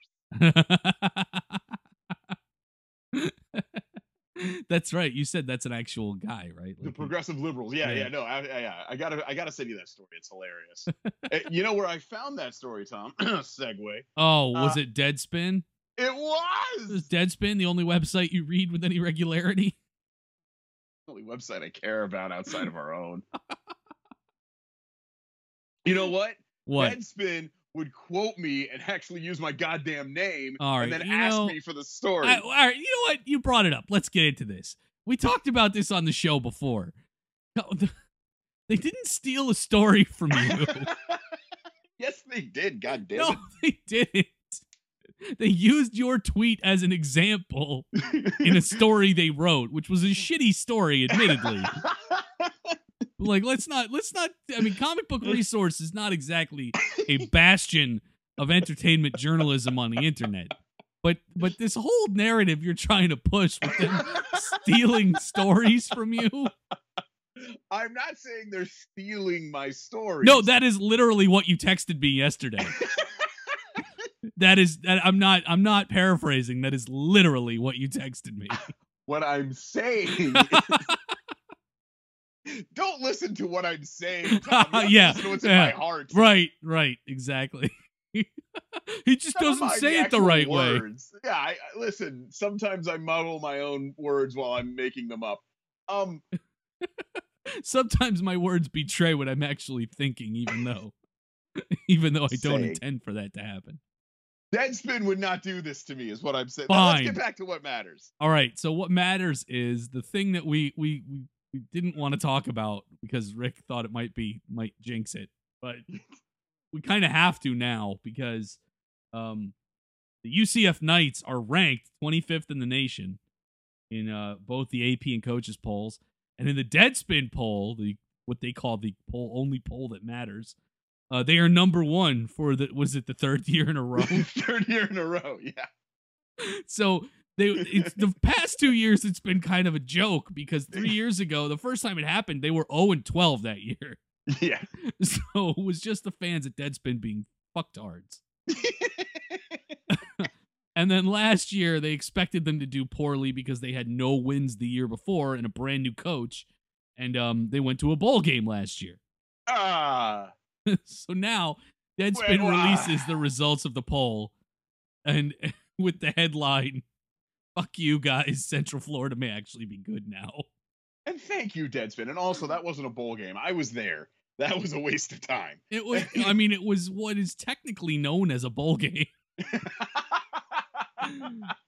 That's right. You said that's an actual guy, right? Like, the progressive liberals. Yeah, yeah. yeah no, I, I, yeah. I gotta, I gotta send you that story. It's hilarious. You know where I found that story, Tom? Segway. Oh, was uh, it Deadspin? It was. Is Deadspin the only website you read with any regularity? The only website I care about outside of our own. You know what? What? Deadspin would quote me and actually use my goddamn name right, and then ask know, me for the story. I, all right, you know what? You brought it up. Let's get into this. We talked about this on the show before. No, the, they didn't steal a story from you. Yes, they did. God damn no, it. No, they didn't. They used your tweet as an example in a story they wrote, which was a shitty story, admittedly. Like, let's not, let's not, I mean, Comic Book Resource is not exactly a bastion of entertainment journalism on the internet. But but this whole narrative you're trying to push with them stealing stories from you. I'm not saying they're stealing my stories. No, that is literally what you texted me yesterday. That is, I'm not, I'm not paraphrasing. That is literally what you texted me. What I'm saying is, don't listen to what I'm saying, Tom. You have yeah, to listen to what's yeah. in my heart. Right, right, exactly. He just Some doesn't say it the right words. way. Yeah, I, I, listen, sometimes I muddle my own words while I'm making them up. Um, sometimes my words betray what I'm actually thinking, even though, even though I don't saying. intend for that to happen. Deadspin would not do this to me, is what I'm saying. Fine. Now, let's get back to what matters. All right, so what matters is the thing that we we we, we didn't want to talk about because Rick thought it might be might jinx it, but. We kind of have to now because um, the U C F Knights are ranked twenty-fifth in the nation in uh, both the A P and coaches polls, and in the Deadspin poll, the what they call the poll only poll that matters, uh, they are number one for the was it the third year in a row? Third year in a row, yeah. So they it's, the past two years it's been kind of a joke because three years ago, the first time it happened, they were oh and twelve that year. Yeah. So it was just the fans at Deadspin being fucktards. And then last year they expected them to do poorly because they had no wins the year before and a brand new coach. And um, they went to a bowl game last year. Ah. Uh, so now Deadspin well, uh, releases the results of the poll and with the headline, "Fuck you guys, Central Florida may actually be good now." And thank you, Deadspin. And also, that wasn't a bowl game. I was there. That was a waste of time. It was. I mean, it was what is technically known as a bowl game.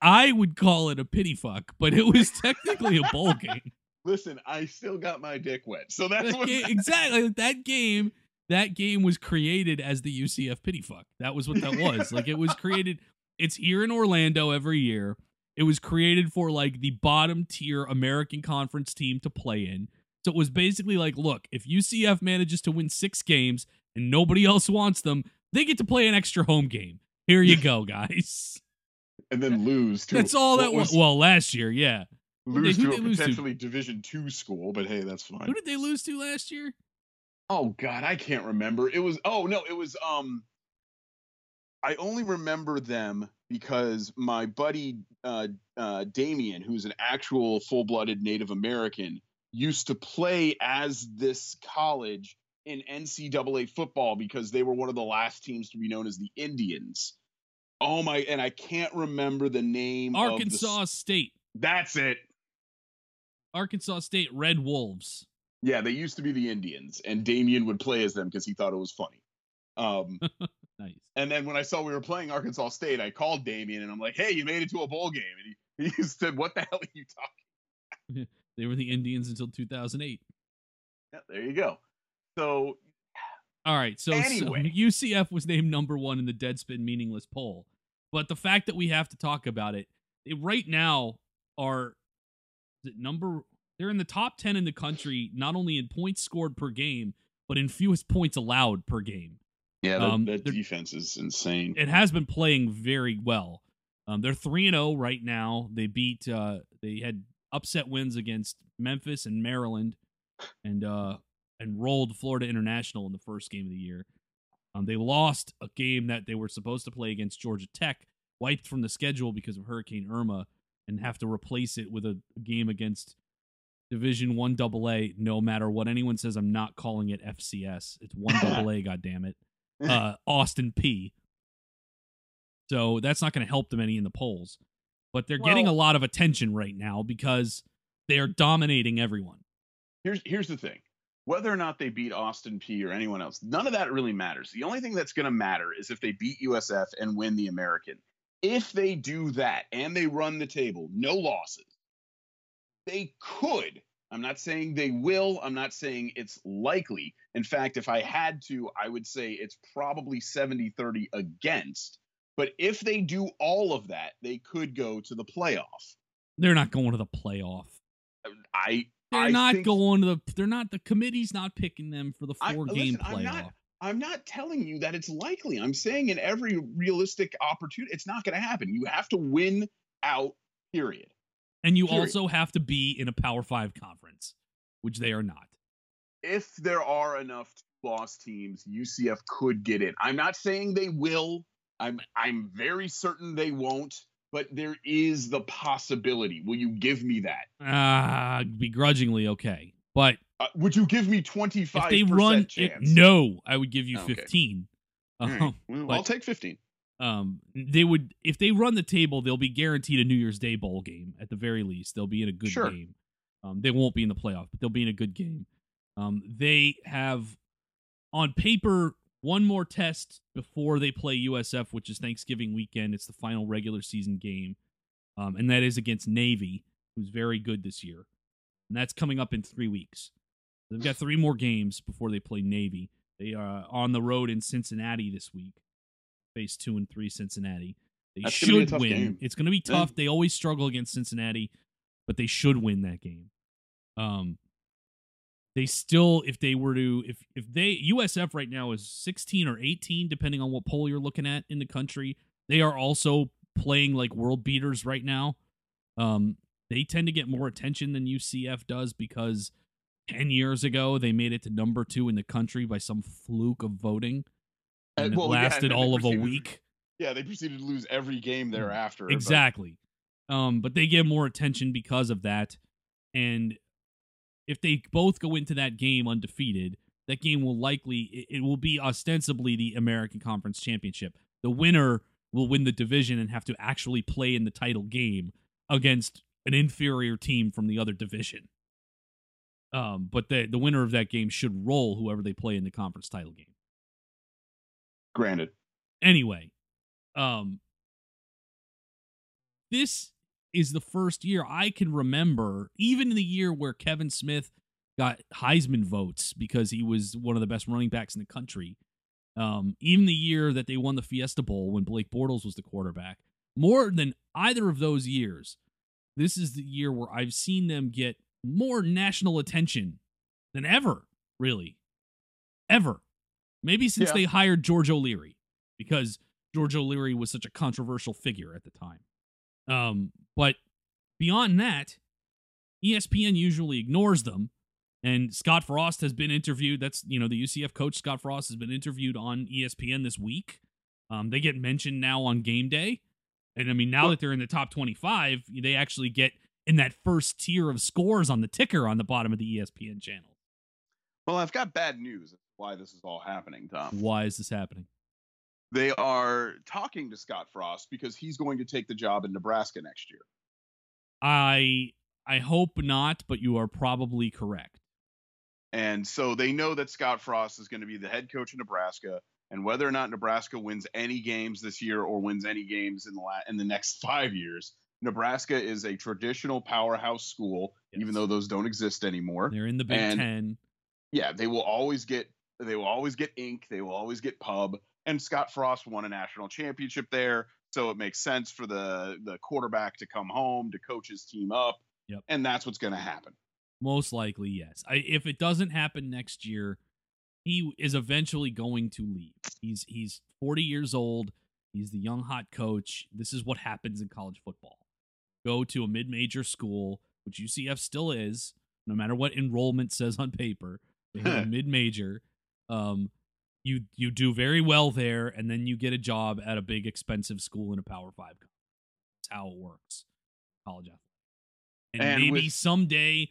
I would call it a pity fuck, but it was technically a bowl game. Listen, I still got my dick wet, so that's that what game, that exactly that game. That game was created as the U C F pity fuck. That was what that was. Like it was created. It's here in Orlando every year. It was created for, like, the bottom-tier American Conference team to play in. So it was basically like, look, if U C F manages to win six games and nobody else wants them, they get to play an extra home game. Here you go, guys. And then lose to... That's all that was... Well, last year, yeah. Lose to a potentially Division two school, but hey, that's fine. Who did they lose to last year? Oh, God, I can't remember. It was... Oh, no, it was... um. I only remember them... because my buddy uh, uh, Damien, who's an actual full-blooded Native American, used to play as this college in N C double A football because they were one of the last teams to be known as the Indians. Oh, my. And I can't remember the name. Arkansas of the, State. That's it. Arkansas State Red Wolves. Yeah, they used to be the Indians. And Damien would play as them because he thought it was funny. Um Nice. And then when I saw we were playing Arkansas State, I called Damien and I'm like, "Hey, you made it to a bowl game." And he, he said, "What the hell are you talking about?" They were the Indians until two thousand eight. Yeah, there you go. So, all right. So, anyway. So U C F was named number one in the Deadspin meaningless poll. But the fact that we have to talk about it, it right now are is it number, they're in the top ten in the country, not only in points scored per game, but in fewest points allowed per game. Yeah, that, um, that defense is insane. It has been playing very well. Um, they're three and zero right now. They beat. Uh, they had upset wins against Memphis and Maryland, and uh, and rolled Florida International in the first game of the year. Um, they lost a game that they were supposed to play against Georgia Tech, wiped from the schedule because of Hurricane Irma, and have to replace it with a game against Division One double A. No matter what anyone says, I'm not calling it F C S. It's one double A. God damn it. Uh, Austin P. So that's not going to help them any in the polls, but they're well, getting a lot of attention right now because they are dominating everyone. Here's here's the thing: whether or not they beat Austin P or anyone else, none of that really matters. The only thing that's going to matter is if they beat U S F and win the American. If they do that and they run the table, no losses, they could. I'm not saying they will. I'm not saying it's likely. In fact, if I had to, I would say it's probably seventy thirty against. But if they do all of that, they could go to the playoff. They're not going to the playoff. I They're I not think, going to the. They're not. The committee's not picking them for the four I, game listen, playoff. I'm not, I'm not telling you that it's likely. I'm saying in every realistic opportunity, it's not going to happen. You have to win out. Period. And you period. also have to be in a Power Five conference, which they are not. If there are enough lost teams, U C F could get in. I'm not saying they will. I'm I'm very certain they won't. But there is the possibility. Will you give me that? Ah, uh, begrudgingly, okay. But uh, would you give me twenty-five percent they run, chance? It, no, I would give you okay. fifteen. All right. um, well, but, I'll take fifteen. Um, they would if they run the table, they'll be guaranteed a New Year's Day bowl game at the very least. They'll be in a good sure. game. Um, they won't be in the playoff, but they'll be in a good game. Um, they have on paper. One more test before they play U S F, which is Thanksgiving weekend. It's the final regular season game, um, and that is against Navy, who's very good this year. And that's coming up in three weeks. They've got three more games before they play Navy. They are on the road in Cincinnati this week, phase two and three Cincinnati. They that's should win. Game. It's going to be tough. Yeah. They always struggle against Cincinnati, but they should win that game. Um. They still, if they were to, if if they, U S F right now is sixteen or eighteen, depending on what poll you're looking at in the country. They are also playing like world beaters right now. Um, they tend to get more attention than U C F does because ten years ago, they made it to number two in the country by some fluke of voting. And, and it well, lasted yeah, and all of a week. Yeah, they proceeded to lose every game thereafter. Exactly. But, um, but they get more attention because of that. And if they both go into that game undefeated, that game will likely, it, it will be ostensibly the American Conference Championship. The winner will win the division and have to actually play in the title game against an inferior team from the other division. Um, but the, the winner of that game should roll whoever they play in the conference title game. Granted. Anyway, um, this is the first year I can remember, even in the year where Kevin Smith got Heisman votes because he was one of the best running backs in the country, um, even the year that they won the Fiesta Bowl when Blake Bortles was the quarterback, more than either of those years, this is the year where I've seen them get more national attention than ever, really. Ever. Maybe since yeah. they hired George O'Leary, because George O'Leary was such a controversial figure at the time. Um, but beyond that, E S P N usually ignores them, and Scott Frost has been interviewed. That's, you know, the U C F coach, Scott Frost, has been interviewed on E S P N this week. Um, they get mentioned now on game day. And I mean, now that they're in the top twenty-five, they actually get in that first tier of scores on the ticker on the bottom of the E S P N channel. Well, I've got bad news why this is all happening, Tom. Why is this happening? They are talking to Scott Frost because he's going to take the job in Nebraska next year. I I hope not, but you are probably correct. And so they know that Scott Frost is going to be the head coach of Nebraska, and whether or not Nebraska wins any games this year or wins any games in the la- in the next five years, Nebraska is a traditional powerhouse school, yes. even though those don't exist anymore. They're in the Big and, Ten. Yeah, they will always get they will always get Inc. They will always get Pub. And Scott Frost won a national championship there, so it makes sense for the, the quarterback to come home, to coach his team up, yep. and that's what's going to happen. Most likely, yes. I, if it doesn't happen next year, he is eventually going to leave. He's he's forty years old. He's the young, hot coach. This is what happens in college football. Go to a mid-major school, which U C F still is, no matter what enrollment says on paper. They're a mid-major. Um You you do very well there, and then you get a job at a big, expensive school in a Power Five company. That's how it works, college athletics. And, and maybe with- someday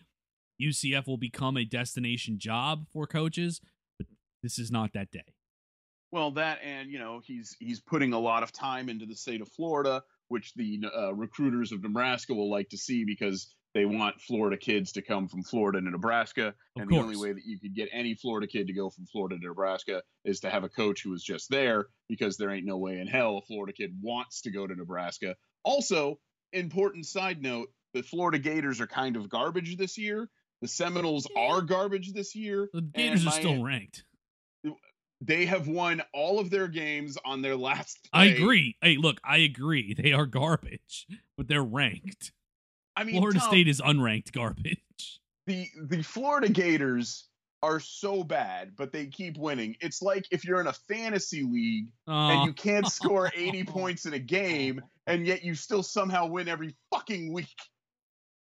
U C F will become a destination job for coaches, but this is not that day. Well, that and you know he's he's putting a lot of time into the state of Florida, which the uh, recruiters of Nebraska will like to see because they want Florida kids to come from Florida to Nebraska. And the only way that you could get any Florida kid to go from Florida to Nebraska is to have a coach who was just there, because there ain't no way in hell a Florida kid wants to go to Nebraska. Also, important side note, the Florida Gators are kind of garbage this year. The Seminoles are garbage this year. The Gators are still ranked. They have won all of their games on their last play. I agree. Hey, look, I agree. They are garbage, but they're ranked. I mean, Florida Tom, State is unranked garbage. the the Florida Gators are so bad, but they keep winning. It's like if you're in a fantasy league oh. and you can't score eighty points in a game, and yet you still somehow win every fucking week.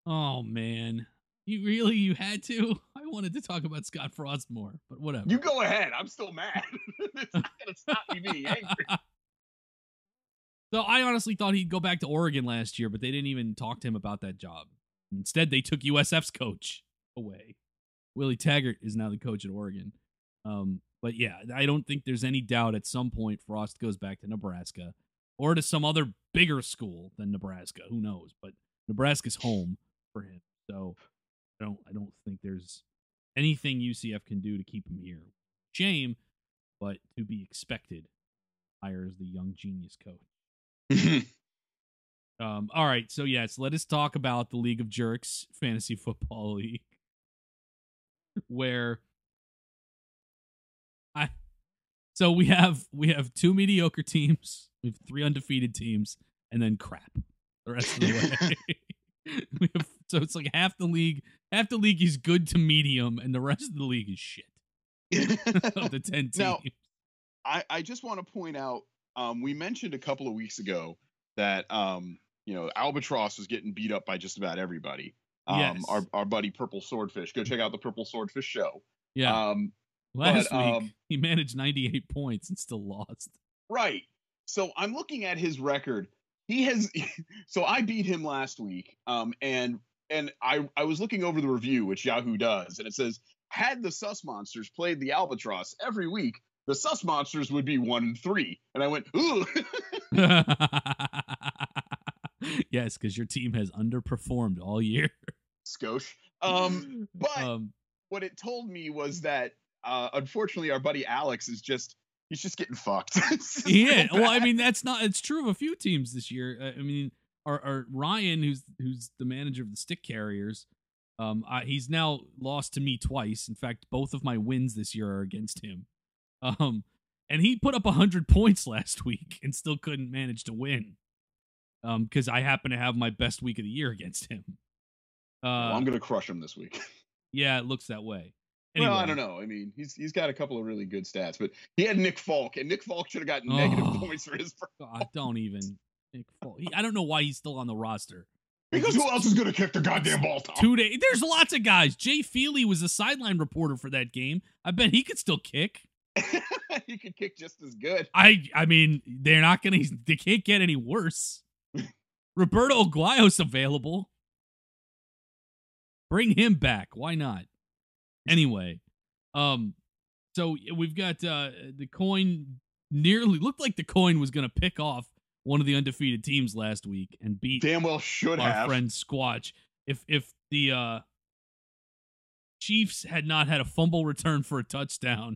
Oh, man. You really, you had to? I wanted to talk about Scott Frost more, but whatever. You go ahead. I'm still mad. It's not going to stop me being angry. So I honestly thought he'd go back to Oregon last year, but they didn't even talk to him about that job. Instead, they took U S F's coach away. Willie Taggart is now the coach at Oregon. Um, but yeah, I don't think there's any doubt at some point Frost goes back to Nebraska or to some other bigger school than Nebraska. Who knows? But Nebraska's home for him. So I don't, I don't think there's anything U C F can do to keep him here. Shame, but to be expected. Hires the young genius coach. Um, all right, so yes, let us talk about the League of Jerks Fantasy Football League, where I so we have we have two mediocre teams, we have three undefeated teams, and then crap the rest of the way. we have, so it's like half the league, half the league is good to medium, and the rest of the league is shit. Of the ten teams. Now, I I just want to point out, um, we mentioned a couple of weeks ago that um. you know, Albatross was getting beat up by just about everybody. Um, yes. our, our buddy Purple Swordfish. Go check out the Purple Swordfish show. Yeah. Um, Last but, week, um, he managed ninety-eight points and still lost. Right. So I'm looking at his record. He has – so I beat him last week, um, and and I, I was looking over the review, which Yahoo does, and it says, had the Sus Monsters played the Albatross every week, the Sus Monsters would be one and three. And I went, ooh. Yes, because your team has underperformed all year. Skosh. Um, but um, what it told me was that, uh, unfortunately, our buddy Alex is just, he's just getting fucked. Yeah, so well, I mean, that's not, it's true of a few teams this year. Uh, I mean, our, our Ryan, who's who's the manager of the Stick Carriers, um, I, he's now lost to me twice. In fact, both of my wins this year are against him. Um, and he put up one hundred points last week and still couldn't manage to win. Um, because I happen to have my best week of the year against him. Uh, well, I'm gonna crush him this week. Yeah, it looks that way. Anyway. Well, I don't know. I mean, he's he's got a couple of really good stats, but he had Nick Falk, and Nick Falk should have gotten oh, negative points for his. God, don't even Nick Falk. He, I don't know why he's still on the roster. Because who else is gonna kick the goddamn ball? Tom? Two days. There's lots of guys. Jay Feely was a sideline reporter for that game. I bet he could still kick. He could kick just as good. I I mean, they're not gonna. They can't get any worse. Roberto Aguayo's available. Bring him back. Why not? Anyway, um, so we've got uh, the coin nearly looked like the coin was going to pick off one of the undefeated teams last week and beat damn well should our have. friend Squatch. If if the uh, Chiefs had not had a fumble return for a touchdown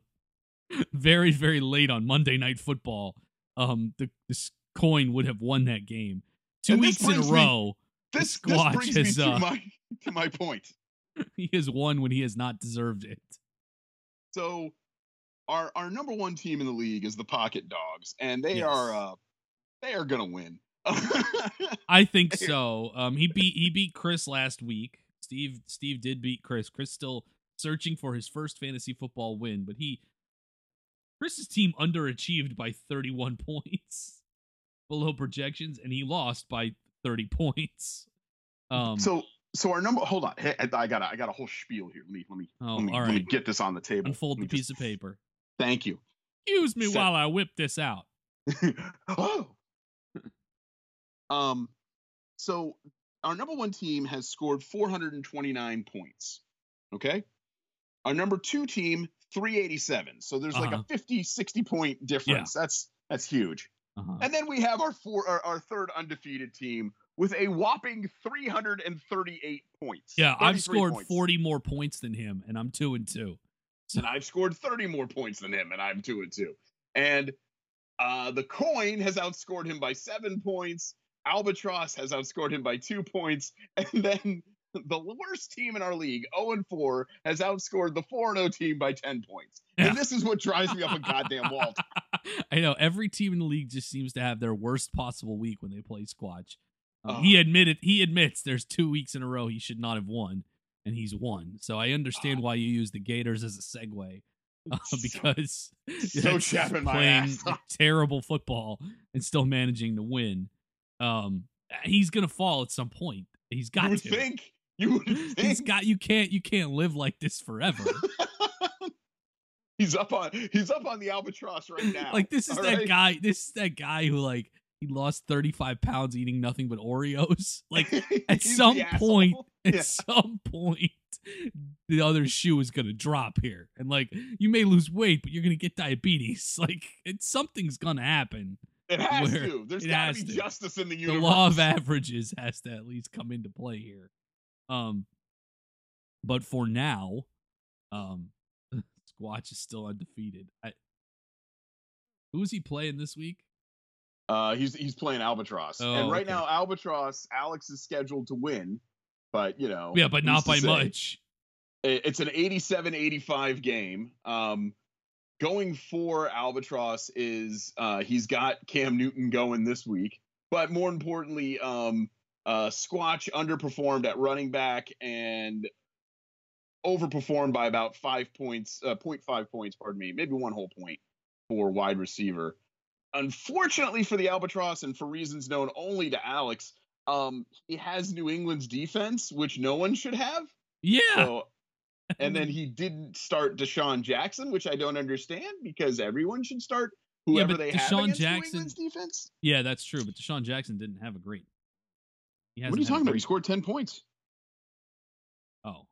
very very late on Monday Night Football, um, the this coin would have won that game. Two and weeks in a row, me, this, Squatch this brings has, me to, uh, my, to my point. He has won when he has not deserved it. So our our number one team in the league is the Pocket Dogs, and they yes. are uh, they are going to win. I think so. Um, he beat he beat Chris last week. Steve Steve did beat Chris. Chris still searching for his first fantasy football win, but he Chris's team underachieved by thirty-one points. Below projections, and he lost by thirty points. Um, so, so our number. Hold on, hey, I got, I got a whole spiel here. Let me, let me, oh, let, me right. let me get this on the table. Unfold the piece just, of paper. Thank you. Excuse me so, while I whip this out. Oh. Um. So our number one team has scored four hundred twenty-nine points. Okay. Our number two team three eighty-seven. So there's uh-huh. like a fifty, sixty point difference. Yeah. That's that's huge. Uh-huh. And then we have our four, our, our third undefeated team with a whopping three hundred thirty-eight points. Yeah, I've scored points. forty more points than him, and I'm two and two. So. And I've scored thirty more points than him, and I'm two and two. And uh, the coin has outscored him by seven points. Albatross has outscored him by two points. And then the worst team in our league, oh and four, has outscored the four and oh team by ten points. Yeah. And this is what drives me up a goddamn wall. I know. Every team in the league just seems to have their worst possible week when they play Squatch. Um, oh. He admitted he admits there's two weeks in a row he should not have won. and he's won. So I understand why you use the Gators as a segue, uh, because so, so playing my ass. terrible football and still managing to win. Um, he's gonna fall at some point. He's got you would to think. You would think. He's got. You can't. You can't live like this forever. He's up on he's up on the Albatross right now. Like this is that right? guy, this is that guy who like he lost thirty-five pounds eating nothing but Oreos. Like at some point, at yeah. some point the other shoe is going to drop here. And like you may lose weight, but you're going to get diabetes. Like it's something's going to happen. It has to. There's got to be justice in the universe. The law of averages has to at least come into play here. Um but for now, um Squatch is still undefeated. I, who is he playing this week? Uh, he's he's playing Albatross, oh, and right okay. now Albatross, Alex is scheduled to win, but you know, yeah, but not by say, much. It's an eighty-seven eighty-five game. Um, going for Albatross is uh, he's got Cam Newton going this week, but more importantly, um, uh, Squatch underperformed at running back and overperformed by about five points, uh, zero point five points, pardon me, maybe one whole point for wide receiver. Unfortunately for the Albatross, and for reasons known only to Alex, um, he has New England's defense, which no one should have. Yeah. So, and then he didn't start Deshaun Jackson, which I don't understand because everyone should start whoever yeah, they Deshaun have against Jackson, New England's defense. Yeah, that's true. But Deshaun Jackson didn't have a great. He what are you talking about? He scored ten points. Oh.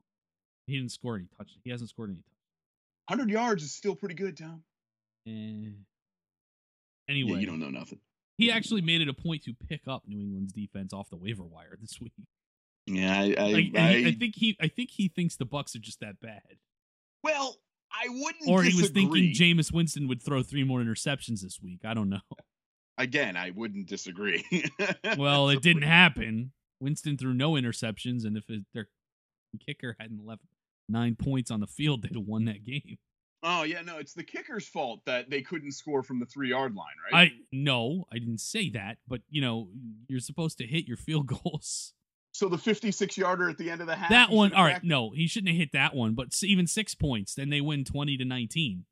He didn't score any touchdowns. He hasn't scored any touchdowns. one hundred yards is still pretty good, Tom. Eh. Anyway. Yeah, you don't know nothing. He actually made it a point to pick up New England's defense off the waiver wire this week. Yeah, I I, like, I, he, I think he I think he thinks the Bucs are just that bad. Well, I wouldn't Or disagree. He was thinking Jameis Winston would throw three more interceptions this week. I don't know. Again, I wouldn't disagree. Well, it didn't happen. Winston threw no interceptions, and if it, they're kicker hadn't left nine points on the field, they'd have won that game. Oh yeah, no, it's the kicker's fault that they couldn't score from the three-yard line, right? I no, I didn't say that, but you know, you're supposed to hit your field goals. So the fifty-six yarder at the end of the half. That one, all right, no, he shouldn't have hit that one, but even six points, then they win twenty to nineteen.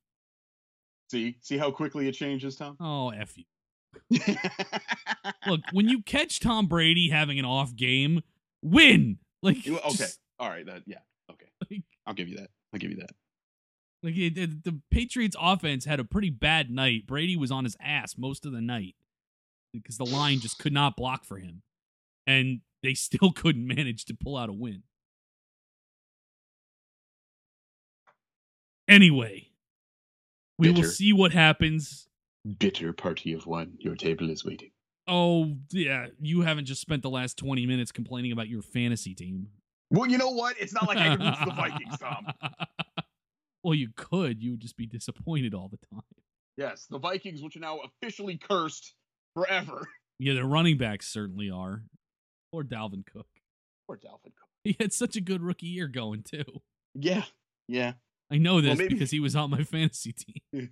See, see how quickly it changes, Tom? Oh, F you. Look, when you catch Tom Brady having an off game, win. Like okay. Just, all right, that, yeah, okay. Like, I'll give you that. I'll give you that. Like it, it, the Patriots' offense had a pretty bad night. Brady was on his ass most of the night because the line just could not block for him, and they still couldn't manage to pull out a win. Anyway, we bitter, will see what happens. Bitter party of one. Your table is waiting. Oh yeah, you haven't just spent the last twenty minutes complaining about your fantasy team. Well, you know what? It's not like I can lose to the Vikings, Tom. Well, you could. You would just be disappointed all the time. Yes, the Vikings, which are now officially cursed forever. Yeah, their running backs certainly are. Poor Dalvin Cook. Poor Dalvin Cook. He had such a good rookie year going, too. Yeah, yeah. I know this well, maybe... because he was on my fantasy team.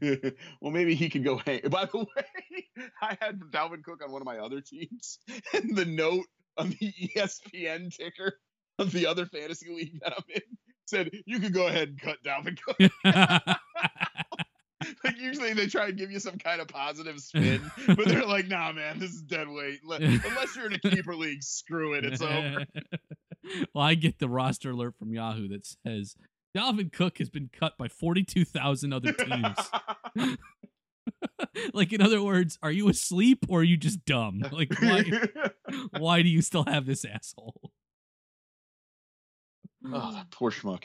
Well, maybe he could go hang. By the way, I had Dalvin Cook on one of my other teams, and the note on the E S P N ticker of the other fantasy league that I'm in said, you could go ahead and cut Dalvin Cook. Like usually they try and give you some kind of positive spin, but they're like, nah, man, this is dead weight. Unless you're in a keeper league, screw it. It's over. Well, I get the roster alert from Yahoo that says Dalvin Cook has been cut by forty-two thousand other teams. Like, in other words, are you asleep or are you just dumb? Like, why, why do you still have this asshole? Oh, that poor schmuck.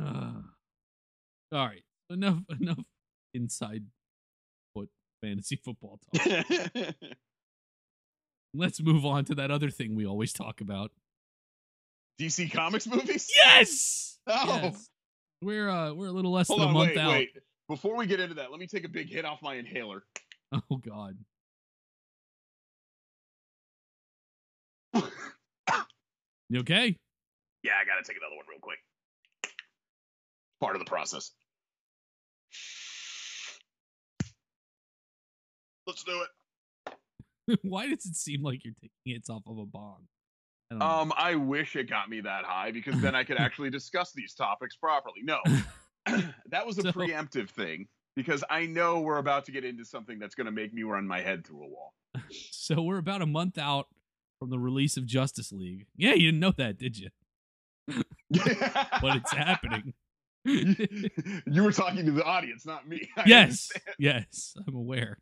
Uh, all right. Enough enough inside foot fantasy football talk. Let's move on to that other thing we always talk about. D C Comics movies? Yes! Oh. Yes. We're uh we're a little less Hold than a on, month wait, out. Wait. Before we get into that, let me take a big hit off my inhaler. Oh god. You okay? Yeah, I gotta take another one real quick. Part of the process. Let's do it. Why does it seem like you're taking hits off of a bong? Um, I wish it got me that high because then I could actually discuss these topics properly. No, that was a so, preemptive thing because I know we're about to get into something that's going to make me run my head through a wall. So we're about a month out from the release of Justice League. Yeah, you didn't know that, did you? But it's happening. you, you were talking to the audience, not me. I yes, understand. yes, I'm aware.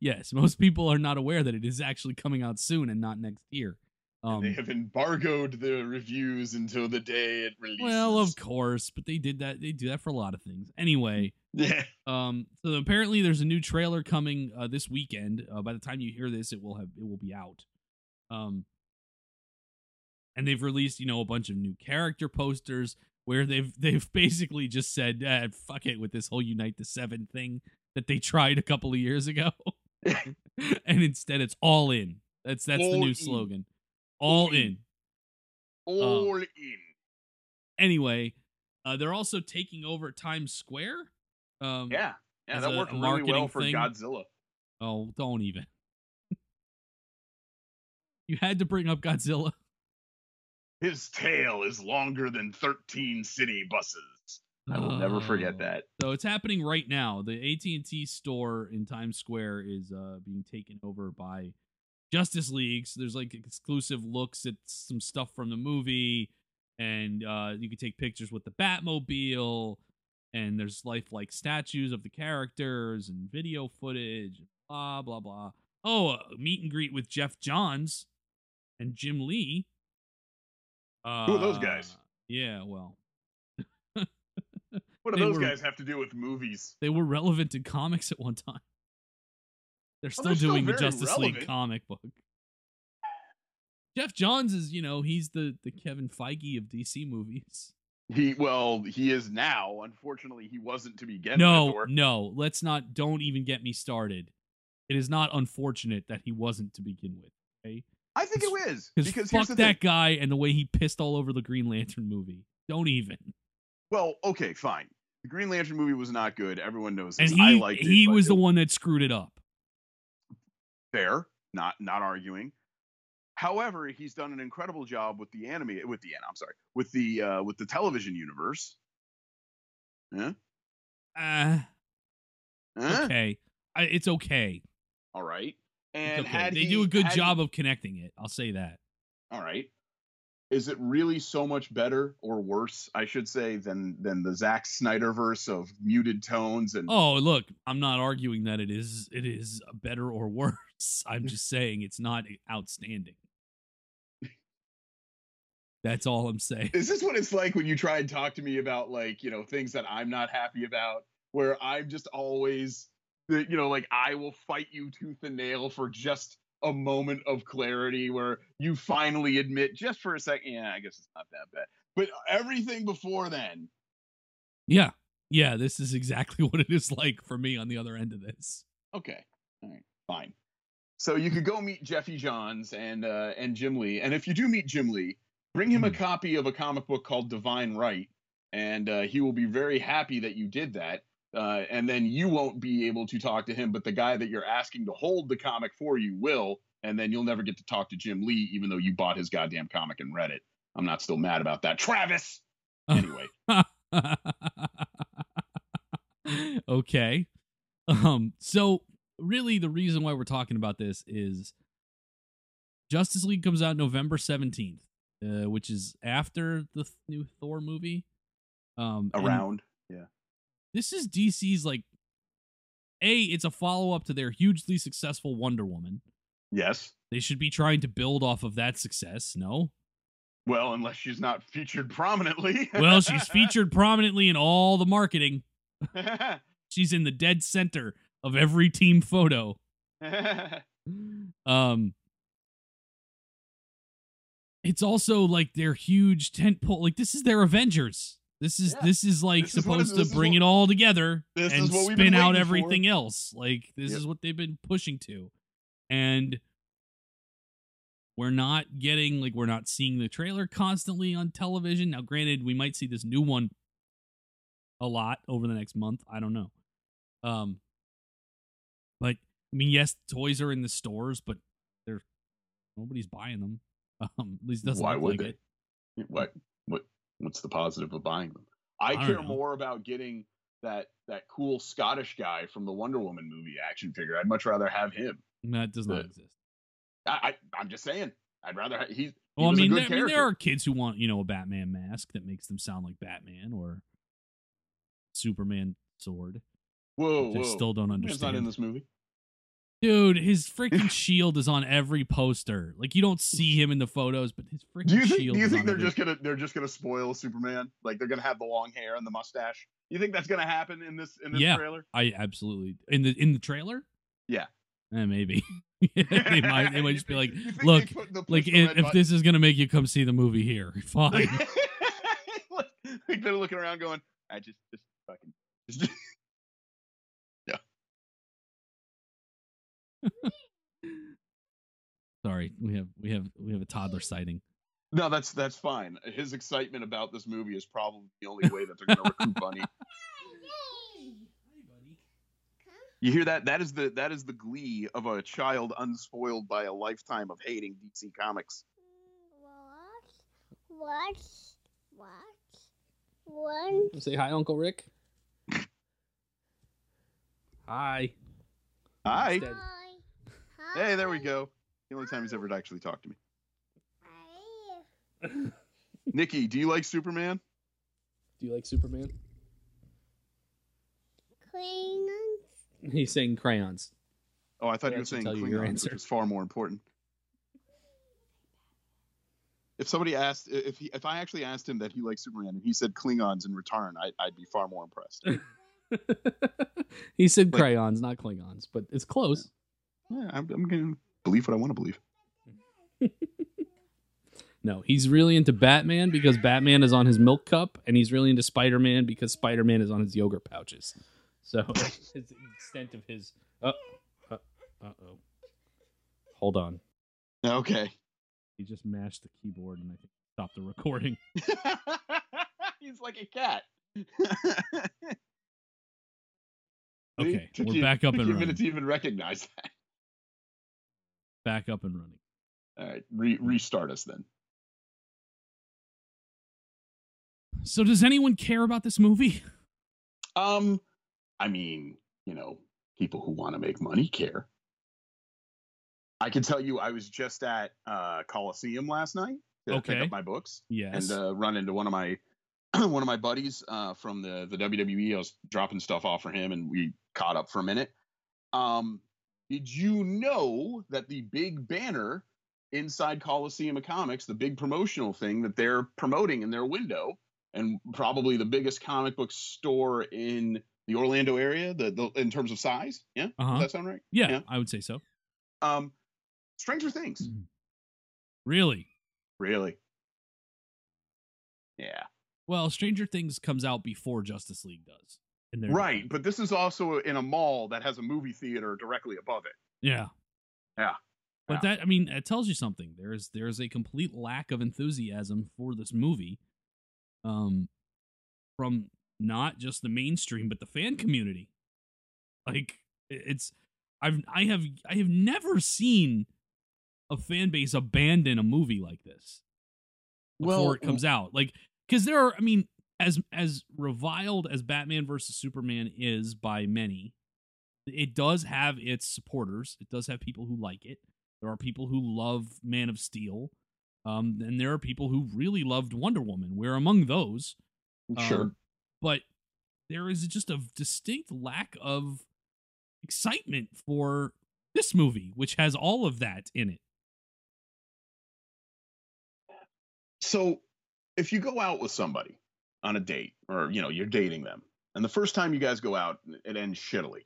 Yes, most people are not aware that it is actually coming out soon and not next year. Um, they have embargoed the reviews until the day it releases. Well, of course, but they did that. They do that for a lot of things. Anyway, yeah. Um. So apparently, there's a new trailer coming uh, this weekend. Uh, by the time you hear this, it will have it will be out. Um. And they've released, you know, a bunch of new character posters where they've they've basically just said, ah, "Fuck it" with this whole Unite the Seven thing that they tried a couple of years ago. And instead it's all in. That's that's all the new in. slogan. All, all in. in. All um, in. Anyway, uh, they're also taking over Times Square. Um, yeah. Yeah, that a, worked a really well for thing. Godzilla. Oh, don't even. You had to bring up Godzilla. His tail is longer than thirteen city buses. I will uh, never forget that. So it's happening right now. The A T and T store in Times Square is uh, being taken over by Justice League. So there's like exclusive looks at some stuff from the movie, and uh, you can take pictures with the Batmobile. And there's lifelike statues of the characters and video footage. Blah blah blah. Oh, a meet and greet with Jeff Johns and Jim Lee. Uh, Who are those guys? Yeah, well. What do they those were, guys have to do with movies? They were relevant in comics at one time. They're still well, they're doing still the Justice relevant. League comic book. Jeff Johns is, you know, he's the, the Kevin Feige of D C movies. He Well, he is now. Unfortunately, he wasn't to begin with. No, no, let's not, don't even get me started. It is not unfortunate that he wasn't to begin with. Okay? I think it is. Because fuck that thing. guy and the way he pissed all over the Green Lantern movie. Don't even. Well, okay, fine. The Green Lantern movie was not good. Everyone knows this. And he, I liked it. He was the one that screwed it up. Fair. Not not arguing. However, he's done an incredible job with the anime with the I'm sorry. With the uh, with the television universe. Huh? Uh, huh? Okay. I, it's okay. All right. And okay. They he, do a good job he, of connecting it. I'll say that. All right. Is it really so much better or worse, I should say, than than the Zack Snyderverse of muted tones? And oh, look, I'm not arguing that it is it is better or worse. I'm just saying it's not outstanding. That's all I'm saying. Is this what it's like when you try and talk to me about, like, you know, things that I'm not happy about, where I'm just always, you know, like, I will fight you tooth and nail for just a moment of clarity where you finally admit just for a second, yeah, I guess it's not that bad. But everything before then. Yeah. Yeah, this is exactly what it is like for me on the other end of this. Okay. All right. Fine. So you could go meet Jeffy Johns and uh, and Jim Lee. And if you do meet Jim Lee, bring him a copy of a comic book called Divine Right. And uh, he will be very happy that you did that. Uh, and then you won't be able to talk to him, but the guy that you're asking to hold the comic for you will, and then you'll never get to talk to Jim Lee, even though you bought his goddamn comic and read it. I'm not still mad about that. Travis! Anyway. Okay. Um, so, really, the reason why we're talking about this is Justice League comes out November seventeenth, uh, which is after the th- new Thor movie. Um, Around, and- yeah. This is D C's, like, A, it's a follow-up to their hugely successful Wonder Woman. Yes. They should be trying to build off of that success, no? Well, unless she's not featured prominently. Well, she's featured prominently in all the marketing. She's in the dead center of every team photo. um, it's also, like, their huge tentpole. Like, this is their Avengers. This is yeah. this is like this supposed is what, to bring what, it all together and spin out everything for. else. Like this yep. is what they've been pushing to, and we're not getting like we're not seeing the trailer constantly on television. Now, granted, we might see this new one a lot over the next month. I don't know, um, but I mean, yes, toys are in the stores, but they're Nobody's buying them. Um, at least doesn't. Why would like they? It. What? What? What's the positive of buying them? I, I care know. more about getting that that cool Scottish guy from the Wonder Woman movie action figure. I'd much rather have him. That does not but, exist. I, I I'm just saying. I'd rather have, he's. Well, he I, mean, there, I mean, there are kids who want, you know, a Batman mask that makes them sound like Batman or Superman sword. Whoa, whoa. I still don't understand. It's not in this movie. Dude, his freaking shield is on every poster. Like, you don't see him in the photos, but his freaking do you think, shield. Do you think is on they're every... just gonna they're just gonna spoil Superman? Like, they're gonna have the long hair and the mustache. You think that's gonna happen in this in this yeah, trailer? I absolutely in the in the trailer. Yeah. Eh, maybe they might. They might just be like, "Look, like if, if this is gonna make you come see the movie here, fine." Like they're looking around, going, "I just, just fucking, just, yeah." Sorry, we have, we have, we have a toddler sighting. No, that's that's fine. His excitement about this movie is probably the only way that they're gonna recruit Bunny. You hear that? That is the that is the glee of a child unspoiled by a lifetime of hating D C Comics. What? What? What? What? Say hi, Uncle Rick. Hi. Hi. Hi. Hey, there we go. The only time he's ever actually talked to me. Nikki, do you like Superman? Do you like Superman? Clean. He's saying crayons. Oh, I thought yeah, you were saying Klingons, you your answer. Which is far more important. If somebody asked, if he, if I actually asked him that he likes Superman and he said Klingons in return, I, I'd be far more impressed. He said but, crayons, not Klingons, but it's close. Yeah, yeah I'm, I'm going to believe what I want to believe. No, he's really into Batman because Batman is on his milk cup, and he's really into Spider-Man because Spider-Man is on his yogurt pouches. So it's the extent of his. Uh oh. Uh-oh. Hold on. Okay. He just mashed the keyboard and I think stopped the recording. He's like a cat. Okay, took we're you, back up and running. Took a minute to even recognize that. Back up and running. All right, re- restart us then. So, does anyone care about this movie? Um. I mean, you know, people who want to make money care. I can tell you, I was just at uh, Coliseum last night to okay. pick up my books, yes, and uh, run into one of my one of my buddies uh, from the the W W E. I was dropping stuff off for him, and we caught up for a minute. Um, did you know that the big banner inside Coliseum of Comics, the big promotional thing that they're promoting in their window, and probably the biggest comic book store in the Orlando area, the, the in terms of size, yeah, uh-huh. Does that sound right? Yeah, yeah, I would say so. Um, Stranger Things, really, really, yeah. Well, Stranger Things comes out before Justice League does, and right. But this is also in a mall that has a movie theater directly above it. Yeah, yeah. But yeah. that, I mean, it tells you something. There is there is a complete lack of enthusiasm for this movie, um, from. Not just the mainstream, but the fan community. Like it's, I've, I have, I have never seen a fan base abandon a movie like this before well, it comes out. Like, because there are, I mean, as as reviled as Batman versus Superman is by many, it does have its supporters. It does have people who like it. There are people who love Man of Steel, um, and there are people who really loved Wonder Woman. We're among those. Sure. Um, But there is just a distinct lack of excitement for this movie, which has all of that in it. So if you go out with somebody on a date or, you know, you're dating them and the first time you guys go out, it ends shittily,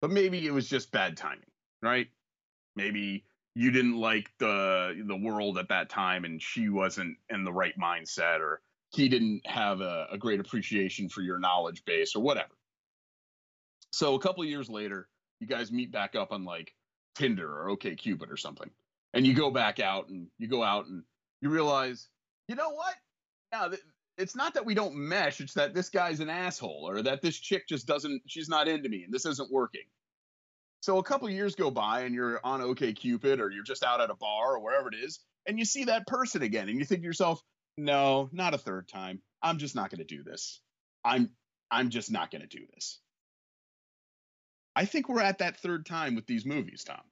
but maybe it was just bad timing, right? Maybe you didn't like the the world at that time and she wasn't in the right mindset or he didn't have a, a great appreciation for your knowledge base or whatever. So a couple of years later, you guys meet back up on like Tinder or OkCupid or something. And you go back out and you go out and you realize, you know what? No, th- it's not that we don't mesh. It's that this guy's an asshole or that this chick just doesn't, she's not into me and this isn't working. So a couple years go by and you're on OkCupid or you're just out at a bar or wherever it is, and you see that person again and you think to yourself, no, not a third time. I'm just not going to do this. I'm I'm just not going to do this. I think we're at that third time with these movies, Tom.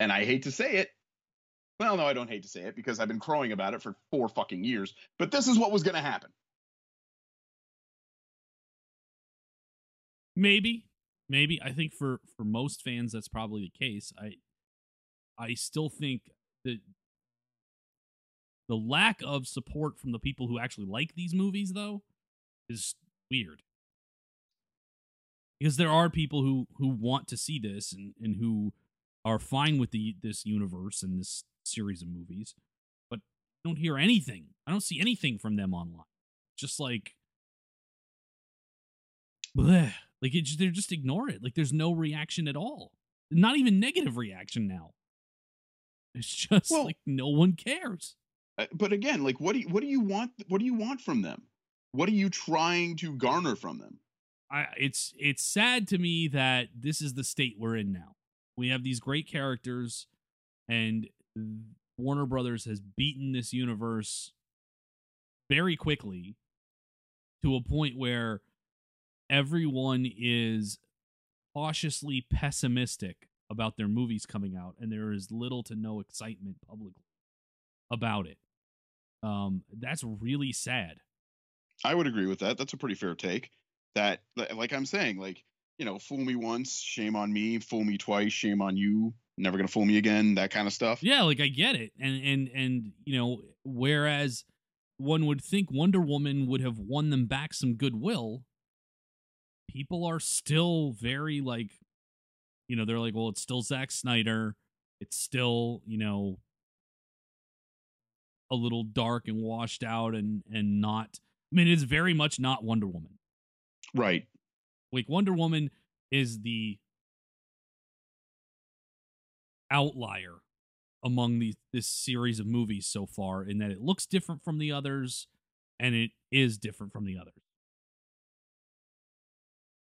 And I hate to say it. Well, no, I don't hate to say it because I've been crowing about it for four fucking years. But this is what was going to happen. Maybe. Maybe. I think for, for most fans, that's probably the case. I I still think that the lack of support from the people who actually like these movies, though, is weird. Because there are people who, who want to see this and, and who are fine with the this universe and this series of movies, but I don't hear anything. I don't see anything from them online. Just like, bleh. Like, it, they're just ignore it. Like, there's no reaction at all. Not even negative reaction now. It's just well, like no one cares. But again, like, what do you, what do you want? What do you want from them? What are you trying to garner from them? I, it's it's sad to me that this is the state we're in now. We have these great characters, and Warner Brothers has beaten this universe very quickly to a point where everyone is cautiously pessimistic about their movies coming out, and there is little to no excitement publicly about it. Um, that's really sad. I would agree with that. That's a pretty fair take. That, like I'm saying, like, you know, fool me once, shame on me, fool me twice, shame on you, never gonna fool me again, that kind of stuff. Yeah, like, I get it. And, and, and you know, whereas one would think Wonder Woman would have won them back some goodwill, people are still very, like, you know, they're like, well, it's still Zack Snyder, it's still, you know, a little dark and washed out and, and not, I mean, it's very much not Wonder Woman. Right. Like, Wonder Woman is the outlier among these this series of movies so far in that it looks different from the others and it is different from the others.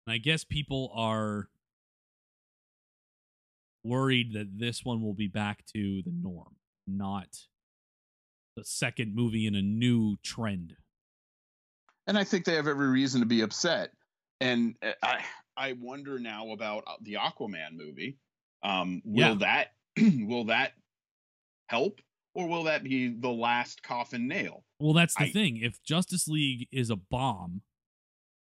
And I guess people are worried that this one will be back to the norm, not the second movie in a new trend. And I think they have every reason to be upset. And I I wonder now about the Aquaman movie. Um, will yeah. that will that help, or will that be the last coffin nail? Well, that's the I, thing. If Justice League is a bomb,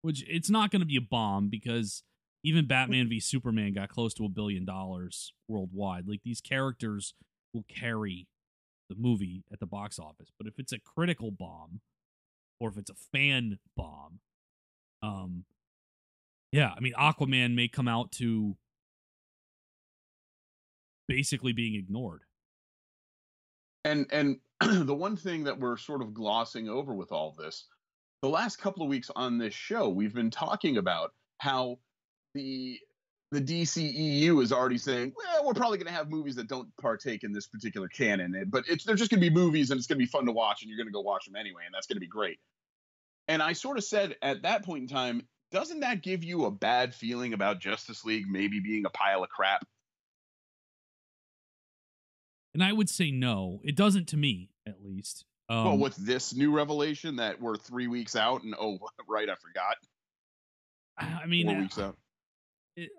which it's not going to be a bomb because even Batman v Superman got close to a billion dollars worldwide. Like, these characters will carry the movie at the box office. But if it's a critical bomb, or if it's a fan bomb, um, yeah, I mean, Aquaman may come out to basically being ignored. And and the one thing that we're sort of glossing over with all of this, the last couple of weeks on this show, we've been talking about how the the D C E U is already saying, well, we're probably going to have movies that don't partake in this particular canon, but it's they're just going to be movies and it's going to be fun to watch and you're going to go watch them anyway, and that's going to be great. And I sort of said at that point in time, doesn't that give you a bad feeling about Justice League maybe being a pile of crap? And I would say no. It doesn't to me, at least. Um, well, with this new revelation that we're three weeks out and, oh, right, I forgot. I mean, Four uh, weeks out. It,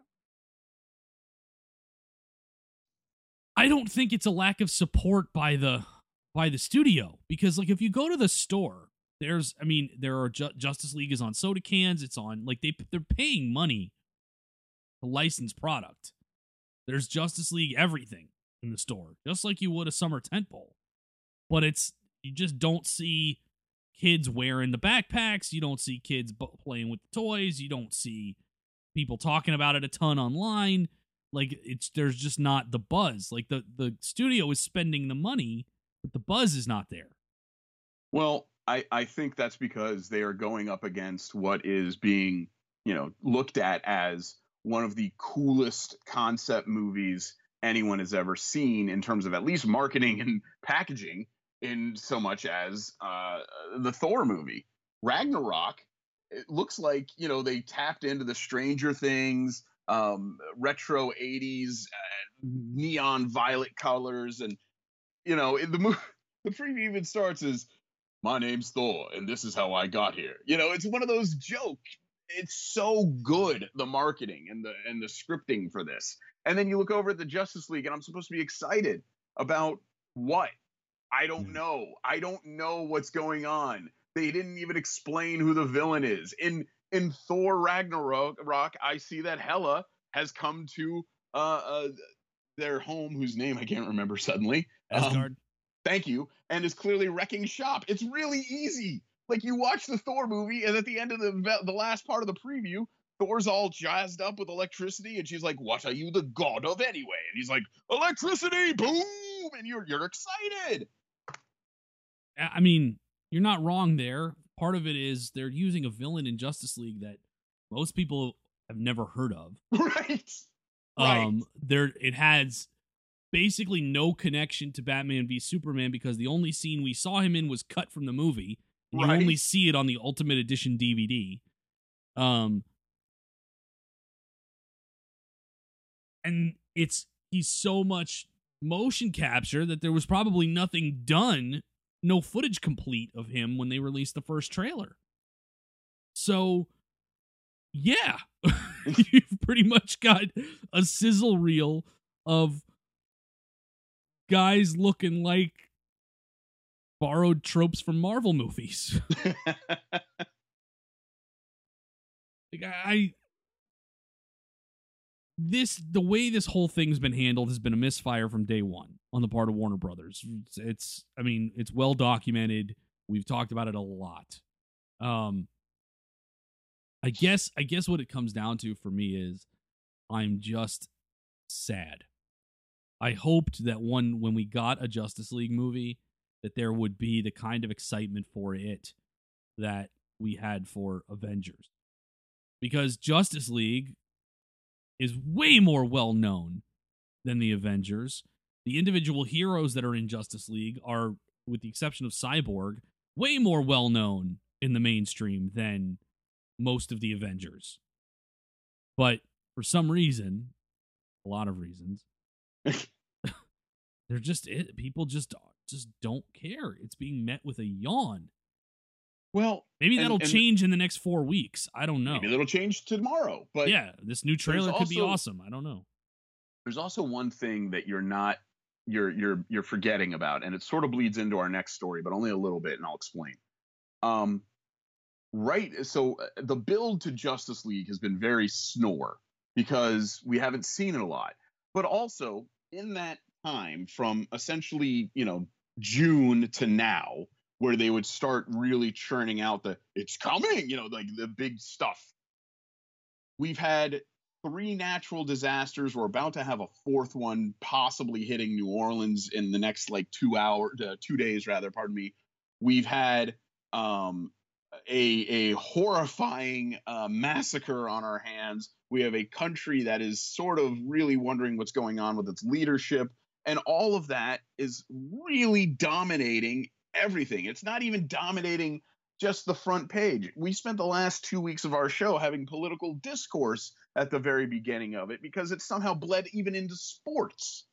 I don't think it's a lack of support by the by the studio, because like if you go to the store, there's I mean there are Ju- Justice League is on soda cans, it's on like they they're paying money to license product. There's Justice League everything in the store, just like you would a summer tentpole. But it's you just don't see kids wearing the backpacks, you don't see kids b- playing with the toys, you don't see people talking about it a ton online. Like, it's there's just not the buzz. Like, the, the studio is spending the money, but the buzz is not there. Well, I, I think that's because they are going up against what is being, you know, looked at as one of the coolest concept movies anyone has ever seen in terms of at least marketing and packaging, in so much as uh, the Thor movie. Ragnarok, it looks like, you know, they tapped into the Stranger Things, um, retro eighties, uh, neon violet colors. And, you know, in the movie, the preview even starts as, my name's Thor, and this is how I got here. You know, it's one of those jokes. It's so good, the marketing and the and the scripting for this. And then you look over at the Justice League, and I'm supposed to be excited about what? I don't know. I don't know what's going on. They didn't even explain who the villain is. In in Thor Ragnarok, I see that Hela has come to uh, uh, their home, whose name I can't remember suddenly. Asgard. Um, Thank you. And is clearly wrecking shop. It's really easy. Like, you watch the Thor movie, and at the end of the the last part of the preview, Thor's all jazzed up with electricity, and she's like, what are you the god of anyway? And he's like, electricity, boom! And you're you're excited. I mean, you're not wrong there. Part of it is they're using a villain in Justice League that most people have never heard of. Right. Um, right. There, it has... basically no connection to Batman v Superman, because the only scene we saw him in was cut from the movie, and right. You only see it on the Ultimate Edition D V D. Um, and it's he's so much motion capture that there was probably nothing done, no footage complete of him when they released the first trailer. So, yeah, you've pretty much got a sizzle reel of guys looking like borrowed tropes from Marvel movies. Like, I, this the way this whole thing's been handled has been a misfire from day one on the part of Warner Brothers. It's, it's I mean, it's well documented. We've talked about it a lot. Um, I guess, I guess what it comes down to for me is I'm just sad. I hoped that one, when we got a Justice League movie, that there would be the kind of excitement for it that we had for Avengers. Because Justice League is way more well-known than the Avengers. The individual heroes that are in Justice League are, with the exception of Cyborg, way more well-known in the mainstream than most of the Avengers. But for some reason, a lot of reasons, they're just it. People just just don't care. It's being met with a yawn. Well, maybe and, that'll and change in the next four weeks. I don't know. Maybe that'll change tomorrow. But yeah, this new trailer could also be awesome. I don't know. There's also one thing that you're not you're you're you're forgetting about, and it sort of bleeds into our next story, but only a little bit, and I'll explain. Um, right. So the build to Justice League has been very snore because we haven't seen it a lot. But also, in that time from essentially, you know, June to now, where they would start really churning out the, it's coming, you know, like the big stuff. We've had three natural disasters. We're about to have a fourth one, possibly hitting New Orleans in the next like two hour, uh, two days rather, pardon me. We've had um, a, a horrifying uh, massacre on our hands. We have a country that is sort of really wondering what's going on with its leadership. And all of that is really dominating everything. It's not even dominating just the front page. We spent the last two weeks of our show having political discourse at the very beginning of it because it somehow bled even into sports.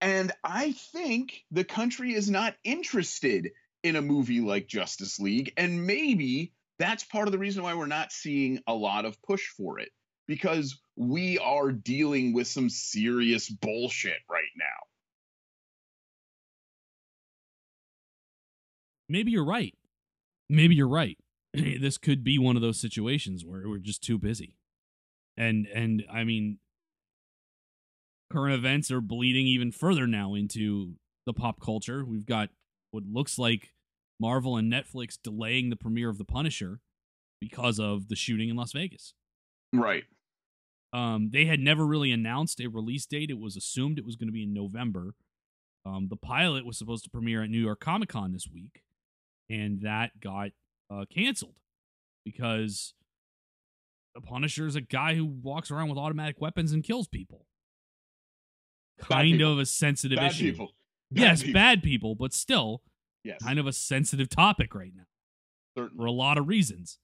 And I think the country is not interested in a movie like Justice League, and maybe that's part of the reason why we're not seeing a lot of push for it, because we are dealing with some serious bullshit right now. Maybe you're right. Maybe you're right. This could be one of those situations where we're just too busy. And, and I mean, current events are bleeding even further now into the pop culture. We've got what looks like Marvel and Netflix delaying the premiere of The Punisher because of the shooting in Las Vegas. Right. Um, they had never really announced a release date. It was assumed it was going to be in November. Um, the pilot was supposed to premiere at New York Comic Con this week, and that got uh, canceled because The Punisher is a guy who walks around with automatic weapons and kills people. Kind of a sensitive issue. Bad people. Yes, bad people, but still... yes. Kind of a sensitive topic right now. Certainly. For a lot of reasons.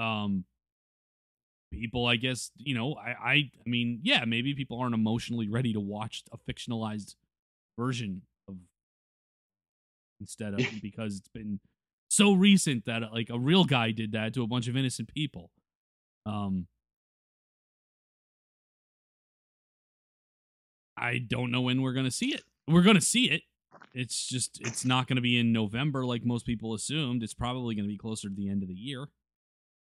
Um, people, I guess, you know, I, I, I mean, yeah, maybe people aren't emotionally ready to watch a fictionalized version of instead of because it's been so recent that like a real guy did that to a bunch of innocent people. Um, I don't know when we're going to see it. We're going to see it. It's just, it's not going to be in November like most people assumed. It's probably going to be closer to the end of the year.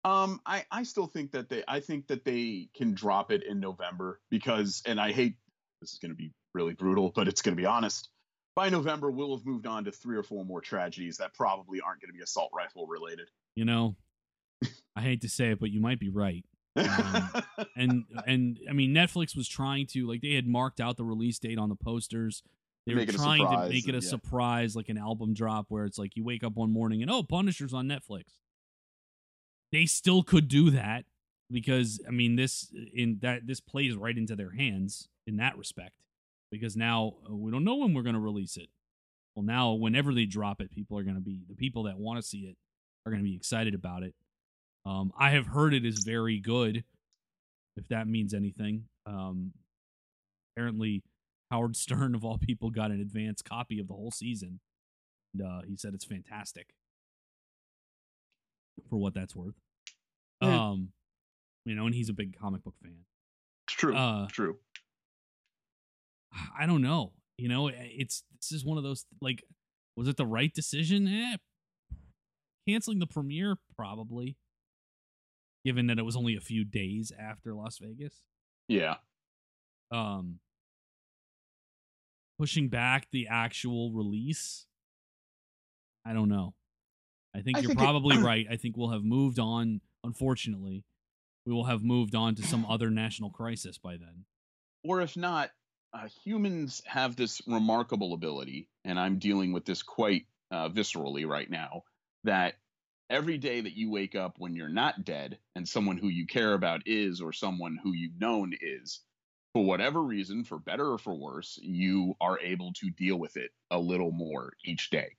Um, I, I still think that they, I think that they can drop it in November because, and I hate, this is going to be really brutal, but it's going to be honest. By November, we'll have moved on to three or four more tragedies that probably aren't going to be assault rifle related. You know, I hate to say it, but you might be right. um, and, and I mean, Netflix was trying to, like, they had marked out the release date on the posters. They make were trying to make it a yeah. surprise, like an album drop where it's like you wake up one morning and, oh, Punisher's on Netflix. They still could do that because, I mean, this in that this plays right into their hands in that respect, because now we don't know when we're going to release it. Well, now whenever they drop it, people are going to be the people that want to see it are going to be excited about it. Um, I have heard it is very good, if that means anything. Um, apparently, Howard Stern, of all people, got an advance copy of the whole season. And uh, he said it's fantastic, for what that's worth. Yeah. Um, you know, and he's a big comic book fan. It's true. Uh, it's true. I don't know. You know, it's this is one of those, like, was it the right decision? Eh, canceling the premiere, probably. Given that it was only a few days after Las Vegas. Yeah. Um, pushing back the actual release. I don't know. I think I you're think probably it, right. I think we'll have moved on. Unfortunately, we will have moved on to some other national crisis by then. Or if not, uh, humans have this remarkable ability, and I'm dealing with this quite uh, viscerally right now, that every day that you wake up when you're not dead and someone who you care about is, or someone who you've known is, for whatever reason, for better or for worse, you are able to deal with it a little more each day.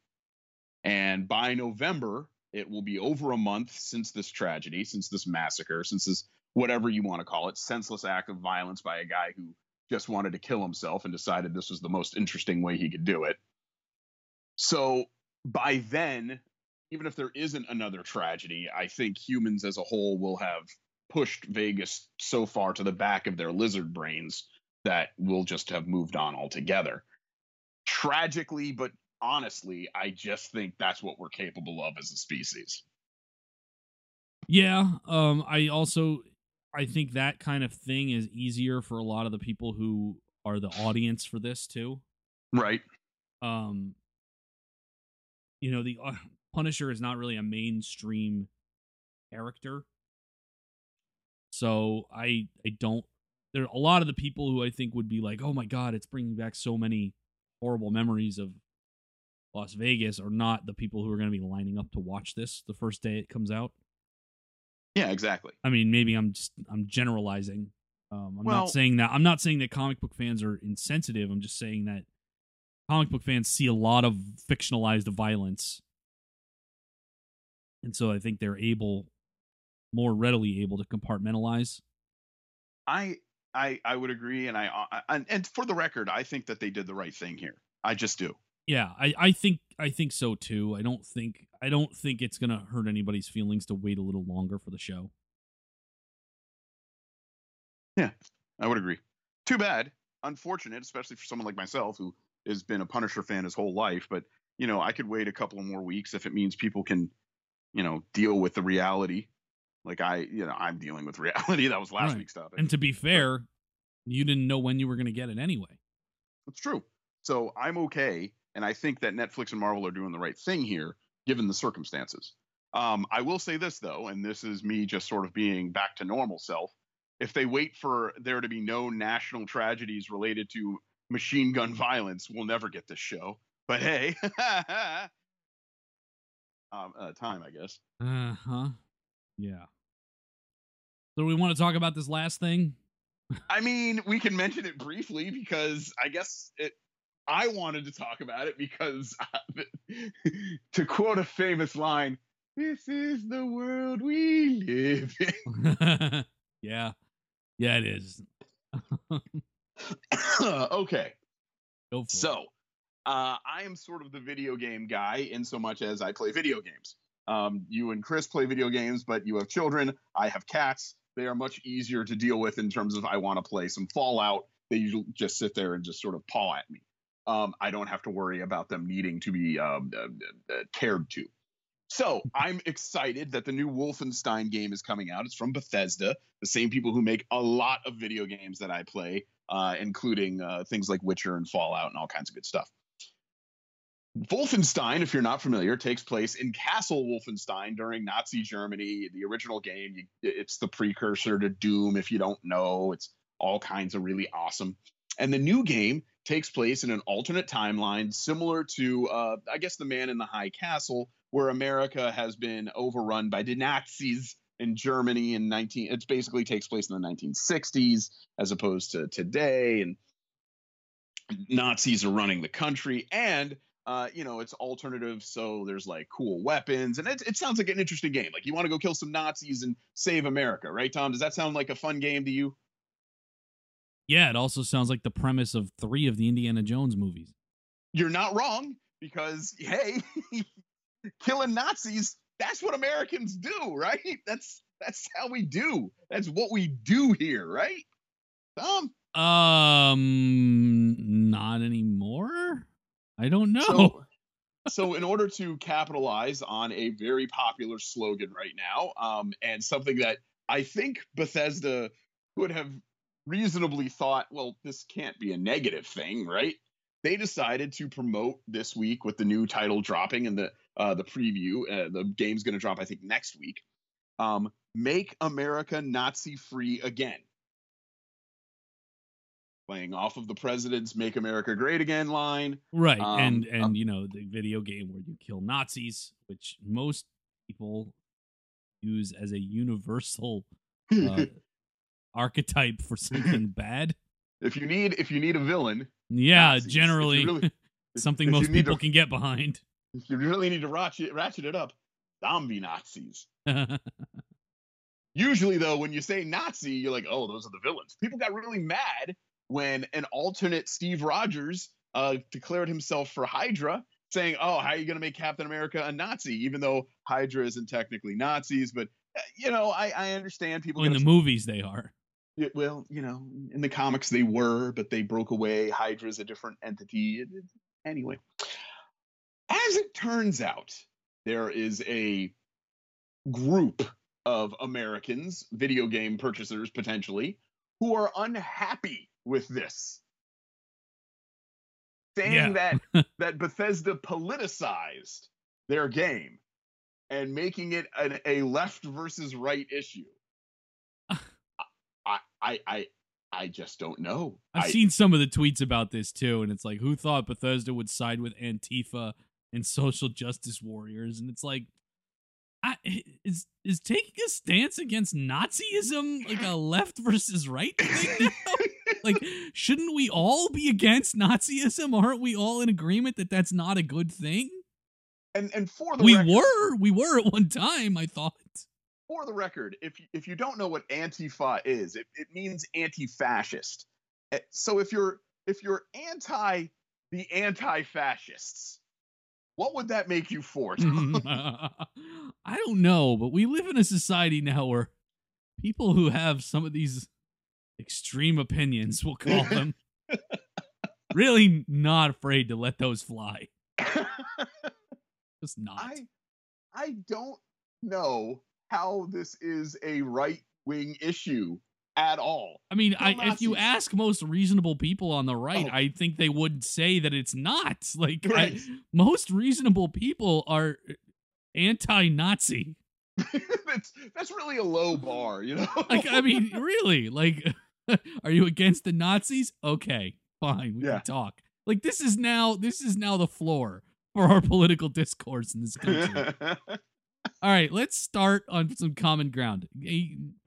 And by November, it will be over a month since this tragedy, since this massacre, since this, whatever you want to call it, senseless act of violence by a guy who just wanted to kill himself and decided this was the most interesting way he could do it. So by then, even if there isn't another tragedy, I think humans as a whole will have pushed Vegas so far to the back of their lizard brains that we'll just have moved on altogether. Tragically, but honestly, I just think that's what we're capable of as a species. Yeah, um, I also I think that kind of thing is easier for a lot of the people who are the audience for this too. Right. Um, you know, the... Uh, Punisher is not really a mainstream character. So I I don't... There are a lot of the people who I think would be like, oh my God, it's bringing back so many horrible memories of Las Vegas, are not the people who are going to be lining up to watch this the first day it comes out. Yeah, exactly. I mean, maybe I'm just I'm generalizing. Um, I'm well, not saying that I'm not saying that comic book fans are insensitive. I'm just saying that comic book fans see a lot of fictionalized violence. And so I think they're able, more readily able to compartmentalize. I I, I would agree, and I, I and, and for the record, I think that they did the right thing here. I just do. Yeah, I, I think I think so too. I don't think I don't think it's gonna hurt anybody's feelings to wait a little longer for the show. Yeah, I would agree. Too bad, unfortunate, especially for someone like myself who has been a Punisher fan his whole life. But you know, I could wait a couple of more weeks if it means people can, you know, deal with the reality. Like I, you know, I'm dealing with reality. That was last right. week's topic. And to be fair, you didn't know when you were going to get it anyway. That's true. So I'm okay. And I think that Netflix and Marvel are doing the right thing here, given the circumstances. Um, I will say this though, and this is me just sort of being back to normal self. If they wait for there to be no national tragedies related to machine gun violence, we'll never get this show, but hey, Um, uh, time, I guess. Uh huh. Yeah. So, do we want to talk about this last thing? I mean, we can mention it briefly because I guess it. I wanted to talk about it because, uh, to quote a famous line, "This is the world we live in." Yeah. Yeah, it is. Okay. Go for so, uh, I am sort of the video game guy in so much as I play video games. Um, you and Chris play video games, but you have children. I have cats. They are much easier to deal with in terms of I want to play some Fallout. They usually just sit there and just sort of paw at me. Um, I don't have to worry about them needing to be um, uh, uh, cared to. So I'm excited that the new Wolfenstein game is coming out. It's from Bethesda, the same people who make a lot of video games that I play, uh, including uh, things like Witcher and Fallout and all kinds of good stuff. Wolfenstein, if you're not familiar, takes place in Castle Wolfenstein during Nazi Germany. The original game, you, it's the precursor to Doom, if you don't know. It's all kinds of really awesome. And the new game takes place in an alternate timeline similar to, uh, I guess, The Man in the High Castle, where America has been overrun by the Nazis in Germany in nineteen It basically takes place in the nineteen sixties as opposed to today. And Nazis are running the country. And Uh, you know, it's alternative, so there's like cool weapons, and it, it sounds like an interesting game. Like, you want to go kill some Nazis and save America, right, Tom? Does that sound like a fun game to you? Yeah, it also sounds like the premise of three of the Indiana Jones movies. You're not wrong, because, hey, killing Nazis, that's what Americans do, right? That's that's how we do. That's what we do here, right, Tom? Um, not anymore? I don't know. So, so in order to capitalize on a very popular slogan right now, um, and something that I think Bethesda would have reasonably thought, well, this can't be a negative thing, right? They decided to promote this week with the new title dropping and the uh, the preview. Uh, the game's going to drop, I think, next week. Um, Make America Nazi Free Again. Playing off of the president's "Make America Great Again" line, right? Um, and and um, you know, the video game where you kill Nazis, which most people use as a universal uh, archetype for something bad. If you need, if you need a villain, yeah, Nazis, generally really, something if, most if people to, can get behind. If you really need to ratchet ratchet it up, zombie Nazis. Usually, though, when you say Nazi, you're like, oh, those are the villains. People got really mad when an alternate Steve Rogers uh, declared himself for Hydra, saying, oh, how are you going to make Captain America a Nazi? Even though Hydra isn't technically Nazis, but, uh, you know, I, I understand people. Well, in the movies, they are. It, well, you know, in the comics, they were, but they broke away. Hydra is a different entity. It, it, anyway, as it turns out, there is a group of Americans, video game purchasers potentially, who are unhappy with this, saying yeah. that that Bethesda politicized their game and making it an, a left versus right issue. I, I I I just don't know. I've I, seen some of the tweets about this too, and it's like, who thought Bethesda would side with Antifa and social justice warriors? And it's like, I, is is taking a stance against Nazism like a left versus right thing now? Like, shouldn't we all be against Nazism? Aren't we all in agreement that that's not a good thing? And and for the we record, were we were at one time, I thought. For the record, if if you don't know what Antifa is, it, it means anti-fascist. So if you're if you're anti the anti-fascists, what would that make you for? I don't know, but we live in a society now where people who have some of these extreme opinions, we'll call them, really not afraid to let those fly. Just not. I, I don't know how this is a right-wing issue at all. I mean, I, if you ask most reasonable people on the right, oh. I think they would say that it's not. Like, right. I, most reasonable people are anti-Nazi. that's, that's really a low bar, you know? Like, I mean, really, like, are you against the Nazis? Okay, fine, we yeah. can talk. Like, this is now, this is now the floor for our political discourse in this country. All right, let's start on some common ground.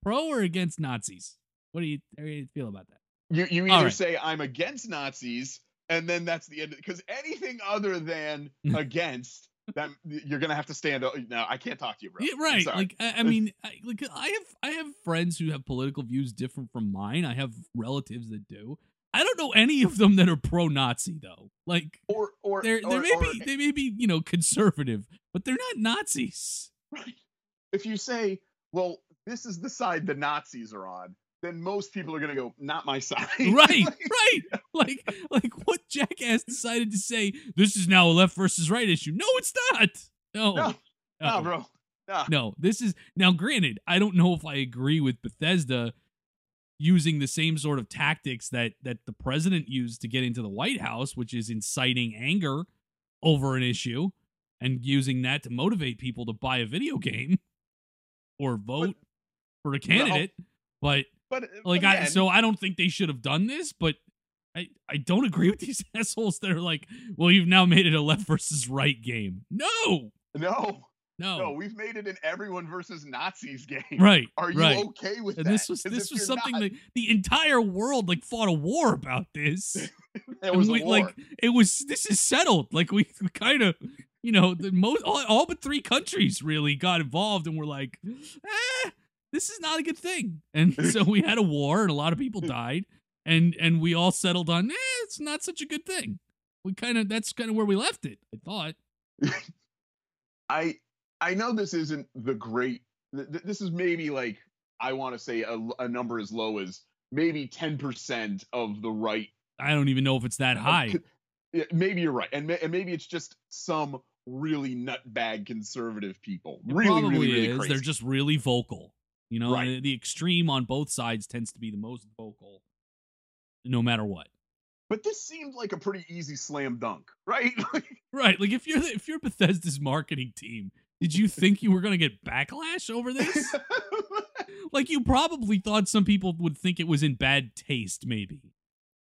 Pro or against Nazis? What do you, how do you feel about that? You you either right. say I'm against Nazis, and then that's the end, because anything other than against that you're going to have to stand. No, I can't talk to you, bro. Yeah, right. Like, I, I mean, I, like I have, I have friends who have political views different from mine. I have relatives that do. I don't know any of them that are pro-Nazi though. Like, or, or, they're, or, they're maybe, or they may be, you know, conservative, but they're not Nazis. Right. If you say, well, this is the side the Nazis are on, then most people are going to go, not my side. Right, like, right. Like, like what jackass decided to say, this is now a left versus right issue. No, it's not. No. No, no bro. No. no, this is, now granted, I don't know if I agree with Bethesda using the same sort of tactics that, that the president used to get into the White House, which is inciting anger over an issue and using that to motivate people to buy a video game or vote but, for a candidate. No. But... But like, again, I, so I don't think they should have done this, but I, I don't agree with these assholes that are like, well, you've now made it a left versus right game. No, no, no, no. We've made it an everyone versus Nazis game. Right. Are you right. okay with and that? This was, this was something not... that the entire world like fought a war about this. It was we, a war. Like it was, this is settled. Like we kind of, you know, the most, all, all but three countries really got involved and were like, eh. This is not a good thing. And so we had a war and a lot of people died and, and we all settled on, eh, it's not such a good thing. We kind of, that's kind of where we left it. I thought. I, I know this isn't the great, th- this is maybe like, I want to say a, a number as low as maybe ten percent of the right. I don't even know if it's that high. Maybe you're right. And, and maybe it's just some really nutbag conservative people. It really, really, really is. Crazy. They're just really vocal. You know, right. the, the extreme on both sides tends to be the most vocal, no matter what. But this seemed like a pretty easy slam dunk, right? Right. Like if you're if you're Bethesda's marketing team, did you think you were going to get backlash over this? Like you probably thought some people would think it was in bad taste, maybe.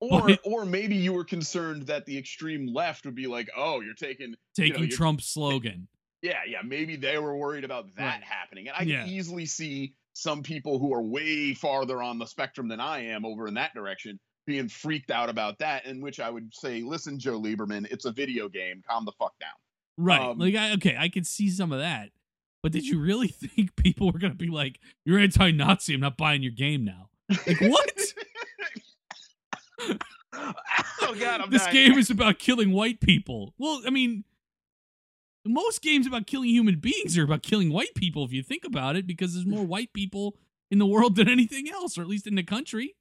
Or but, or maybe you were concerned that the extreme left would be like, oh, you're taking taking you know, you're, Trump's slogan. Yeah, yeah. Maybe they were worried about that right. happening, and I yeah. can easily see. Some people who are way farther on the spectrum than I am over in that direction being freaked out about that, in which I would say, listen, Joe Lieberman, it's a video game. Calm the fuck down. Right. Um, like, I, okay, I can see some of that, but did you really think people were going to be like, you're anti-Nazi, I'm not buying your game now? Like, what? Oh, God, I'm This dying. Game is about killing white people. Well, I mean... Most games about killing human beings are about killing white people, if you think about it, because there's more white people in the world than anything else, or at least in the country.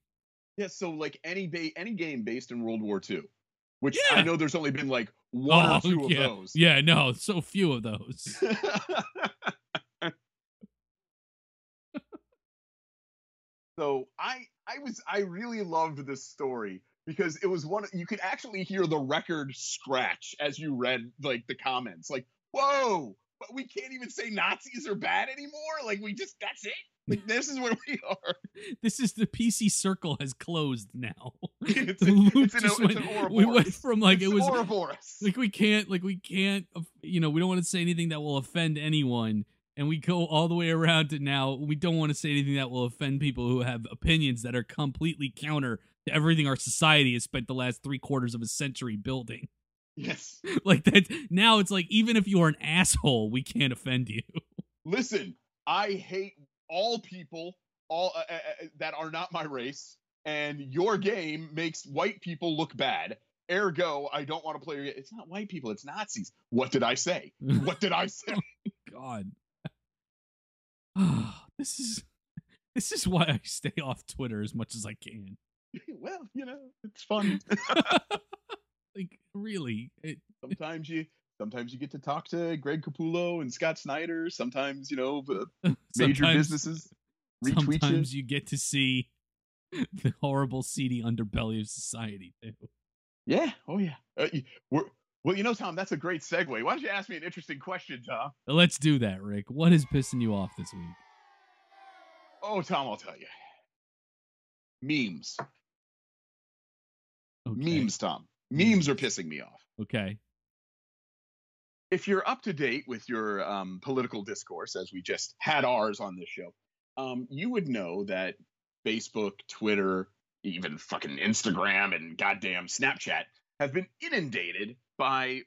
Yeah, so like any ba- any game based in World War Two, which yeah. I know there's only been like one oh, or two yeah. of those. Yeah, no, so few of those. So I I was I really loved this story. Because it was one, you could actually hear the record scratch as you read like the comments, like, whoa, but we can't even say Nazis are bad anymore. Like we just, that's it. Like this is where we are. This is the P C circle has closed now. It's, the loop it's, an, just it's went, an we went from like, it's it was Ouroboros. Like, we can't, like we can't, you know, we don't want to say anything that will offend anyone. And we go all the way around to now. We don't want to say anything that will offend people who have opinions that are completely counter to everything our society has spent the last three quarters of a century building. Yes. Like that. Now it's like, even if you are an asshole, we can't offend you. Listen, I hate all people all uh, uh, that are not my race, and your game makes white people look bad. Ergo, I don't want to play your game. It's not white people. It's Nazis. What did I say? What did I say? Oh, God. Oh, this is, this is why I stay off Twitter as much as I can. Well, you know, it's fun. Like, really. It, sometimes you sometimes you get to talk to Greg Capullo and Scott Snyder. Sometimes, you know, major businesses retweet Sometimes you. you get to see the horrible, seedy underbelly of society, too. Yeah. Oh, yeah. Uh, we're, well, you know, Tom, that's a great segue. Why don't you ask me an interesting question, Tom? Let's do that, Rick. What is pissing you off this week? Oh, Tom, I'll tell you. Memes. Okay. Memes, Tom. Memes are pissing me off. Okay. If you're up to date with your um, political discourse, as we just had ours on this show, um, you would know that Facebook, Twitter, even fucking Instagram and goddamn Snapchat have been inundated by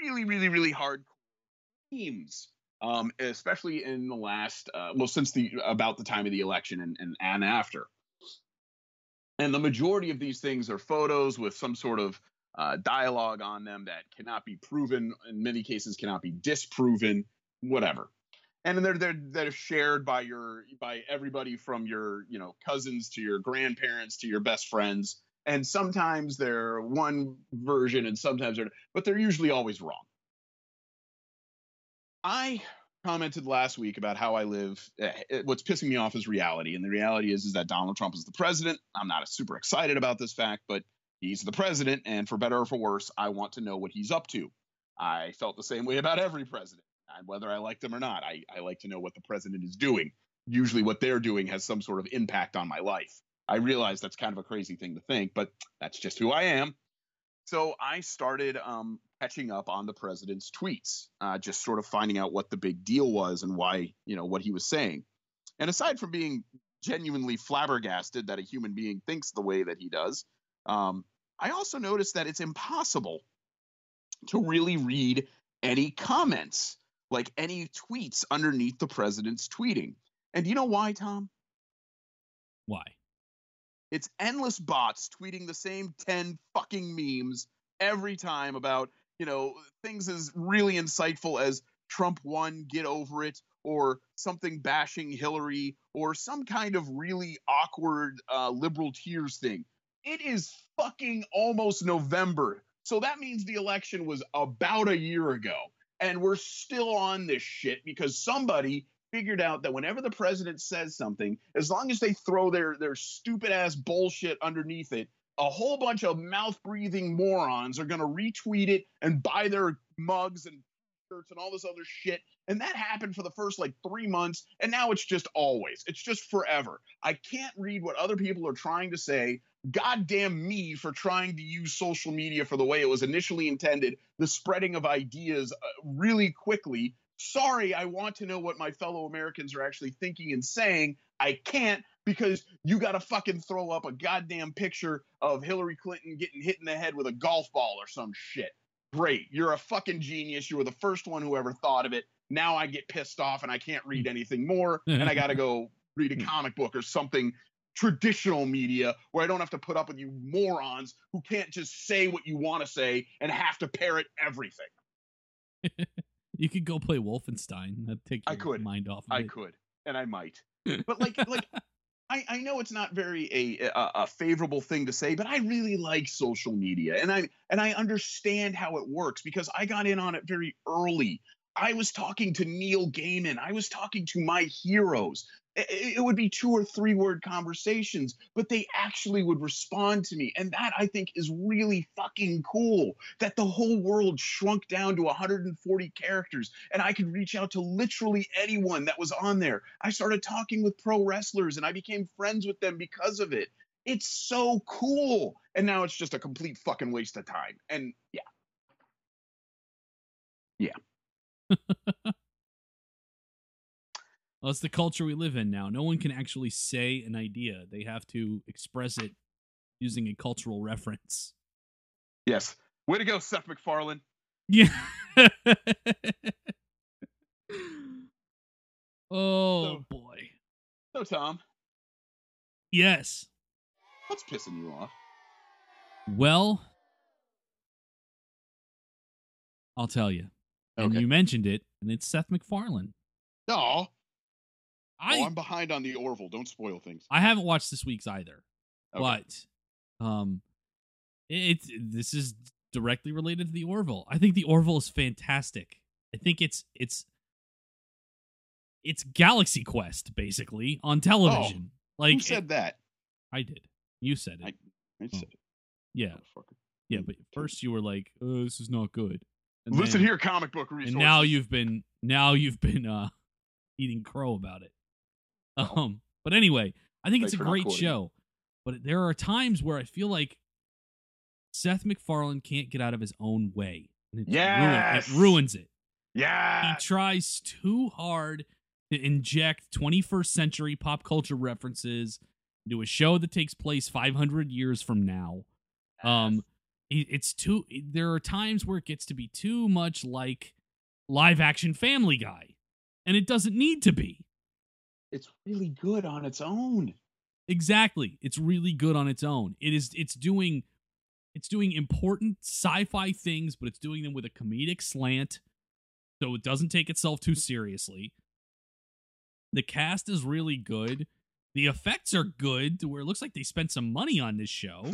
really, really, really hard teams, um, especially in the last, uh, well, since the about the time of the election and, and, and after. And the majority of these things are photos with some sort of uh, dialogue on them that cannot be proven, in many cases cannot be disproven, whatever. And then they're, they're, they're shared by your by everybody from your, you know, cousins to your grandparents to your best friends. And sometimes they're one version and sometimes they're, but they're usually always wrong. I commented last week about how I live. What's pissing me off is reality. And the reality is, is that Donald Trump is the president. I'm not super excited about this fact, but he's the president. And for better or for worse, I want to know what he's up to. I felt the same way about every president. Whether I like them or not, I, I like to know what the president is doing. Usually what they're doing has some sort of impact on my life. I realize that's kind of a crazy thing to think, but that's just who I am. So I started um, catching up on the president's tweets, uh, just sort of finding out what the big deal was and why, you know, what he was saying. And aside from being genuinely flabbergasted that a human being thinks the way that he does, um, I also noticed that it's impossible to really read any comments, like any tweets underneath the president's tweeting. And do you know why, Tom? Why? It's endless bots tweeting the same ten fucking memes every time about, you know, things as really insightful as Trump won, get over it, or something bashing Hillary, or some kind of really awkward uh, liberal tears thing. It is fucking almost November. So that means the election was about a year ago. And we're still on this shit because somebody figured out that whenever the president says something, as long as they throw their, their stupid ass bullshit underneath it, a whole bunch of mouth-breathing morons are going to retweet it and buy their mugs and shirts and all this other shit. And that happened for the first like three months. And now it's just always. It's just forever. I can't read what other people are trying to say. Goddamn me for trying to use social media for the way it was initially intended, the spreading of ideas really quickly. Sorry, I want to know what my fellow Americans are actually thinking and saying. I can't because you got to fucking throw up a goddamn picture of Hillary Clinton getting hit in the head with a golf ball or some shit. Great. You're a fucking genius. You were the first one who ever thought of it. Now I get pissed off and I can't read anything more and I got to go read a comic book or something. Traditional media where I don't have to put up with you morons who can't just say what you want to say and have to parrot everything. You could go play Wolfenstein. That'd take your I could. mind off of I it. could, and I might. But like, like I, I know it's not very a, a a favorable thing to say, but I really like social media, and I and I understand how it works because I got in on it very early. I was talking to Neil Gaiman. I was talking to my heroes. It would be two or three word conversations, but they actually would respond to me. And that I think is really fucking cool that the whole world shrunk down to one hundred forty characters and I could reach out to literally anyone that was on there. I started talking with pro wrestlers and I became friends with them because of it. It's so cool. And now it's just a complete fucking waste of time. And yeah. Yeah. Well, it's the culture we live in now. No one can actually say an idea. They have to express it using a cultural reference. Yes. Way to go, Seth MacFarlane. Yeah. oh, so, boy. So, Tom. Yes. What's pissing you off? Well, I'll tell you. Okay. And you mentioned it, and it's Seth MacFarlane. No. I, oh, I'm behind on the Orville. Don't spoil things. I haven't watched this week's either, okay. but um, it's it, this is directly related to the Orville. I think the Orville is fantastic. I think it's it's it's Galaxy Quest basically on television. Oh, like who said it, that? I did. You said it. I, I said it. Yeah, yeah. But first you were like, oh, "This is not good." And Listen then, here, comic book resources. And now you've been now you've been uh, eating crow about it. Um, but anyway, I think Thanks it's a great show, but there are times where I feel like Seth MacFarlane can't get out of his own way. And it, yes! ruins, it ruins it. Yeah. He tries too hard to inject twenty-first century pop culture references into a show that takes place five hundred years from now. Yes. Um, it, it's too, there are times where it gets to be too much like live-action Family Guy, and it doesn't need to be. It's really good on its own. Exactly. It's really good on its own. It is. It's doing. It's doing important sci-fi things, but it's doing them with a comedic slant, so it doesn't take itself too seriously. The cast is really good. The effects are good, to where it looks like they spent some money on this show.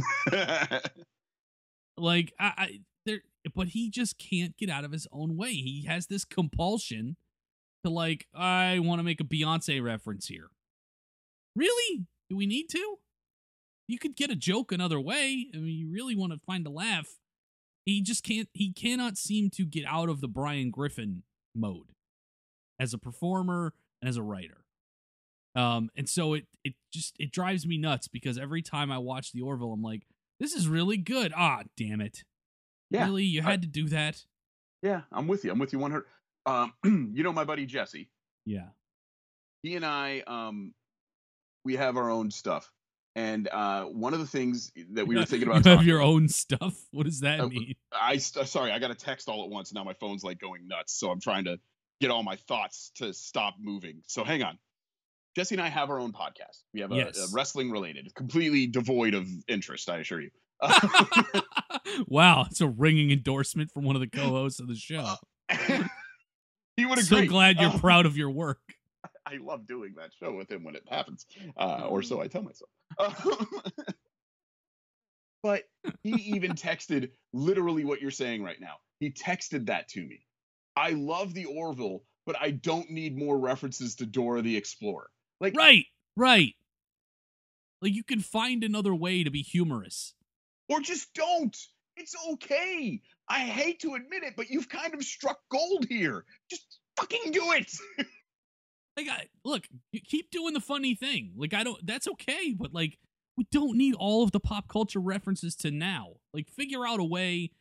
Like, I, I there, but he just can't get out of his own way. He has this compulsion to, like, I want to make a Beyonce reference here. Really? Do we need to? You could get a joke another way. I mean, you really want to find a laugh. He just can't, he cannot seem to get out of the Brian Griffin mode as a performer and as a writer. Um, and so it, it just, it drives me nuts, because every time I watch The Orville, I'm like, this is really good. Ah, damn it. Yeah. Really? You had I, to do that? Yeah, I'm with you. I'm with you one hundred percent. Um, you know, my buddy, Jesse. Yeah. He and I, um, we have our own stuff. And uh, one of the things that we were thinking about. You have your own stuff? What does that uh, mean? I, sorry, I got a text all at once. Now my phone's like going nuts. So I'm trying to get all my thoughts to stop moving. So hang on. Jesse and I have our own podcast. We have a, yes. a wrestling related, completely devoid of interest, I assure you. Wow. It's a ringing endorsement from one of the co-hosts of the show. He would agree. So glad you're uh, proud of your work. I love doing that show with him when it happens. Uh, or so I tell myself. But he even texted literally what you're saying right now. He texted that to me. I love The Orville, but I don't need more references to Dora the Explorer. Like, right, right. Like, you can find another way to be humorous. Or just don't. It's okay. I hate to admit it, but you've kind of struck gold here. Just fucking do it. Like, I, look, you keep doing the funny thing. Like, I don't, that's okay. But, like, we don't need all of the pop culture references to now. Like, figure out a way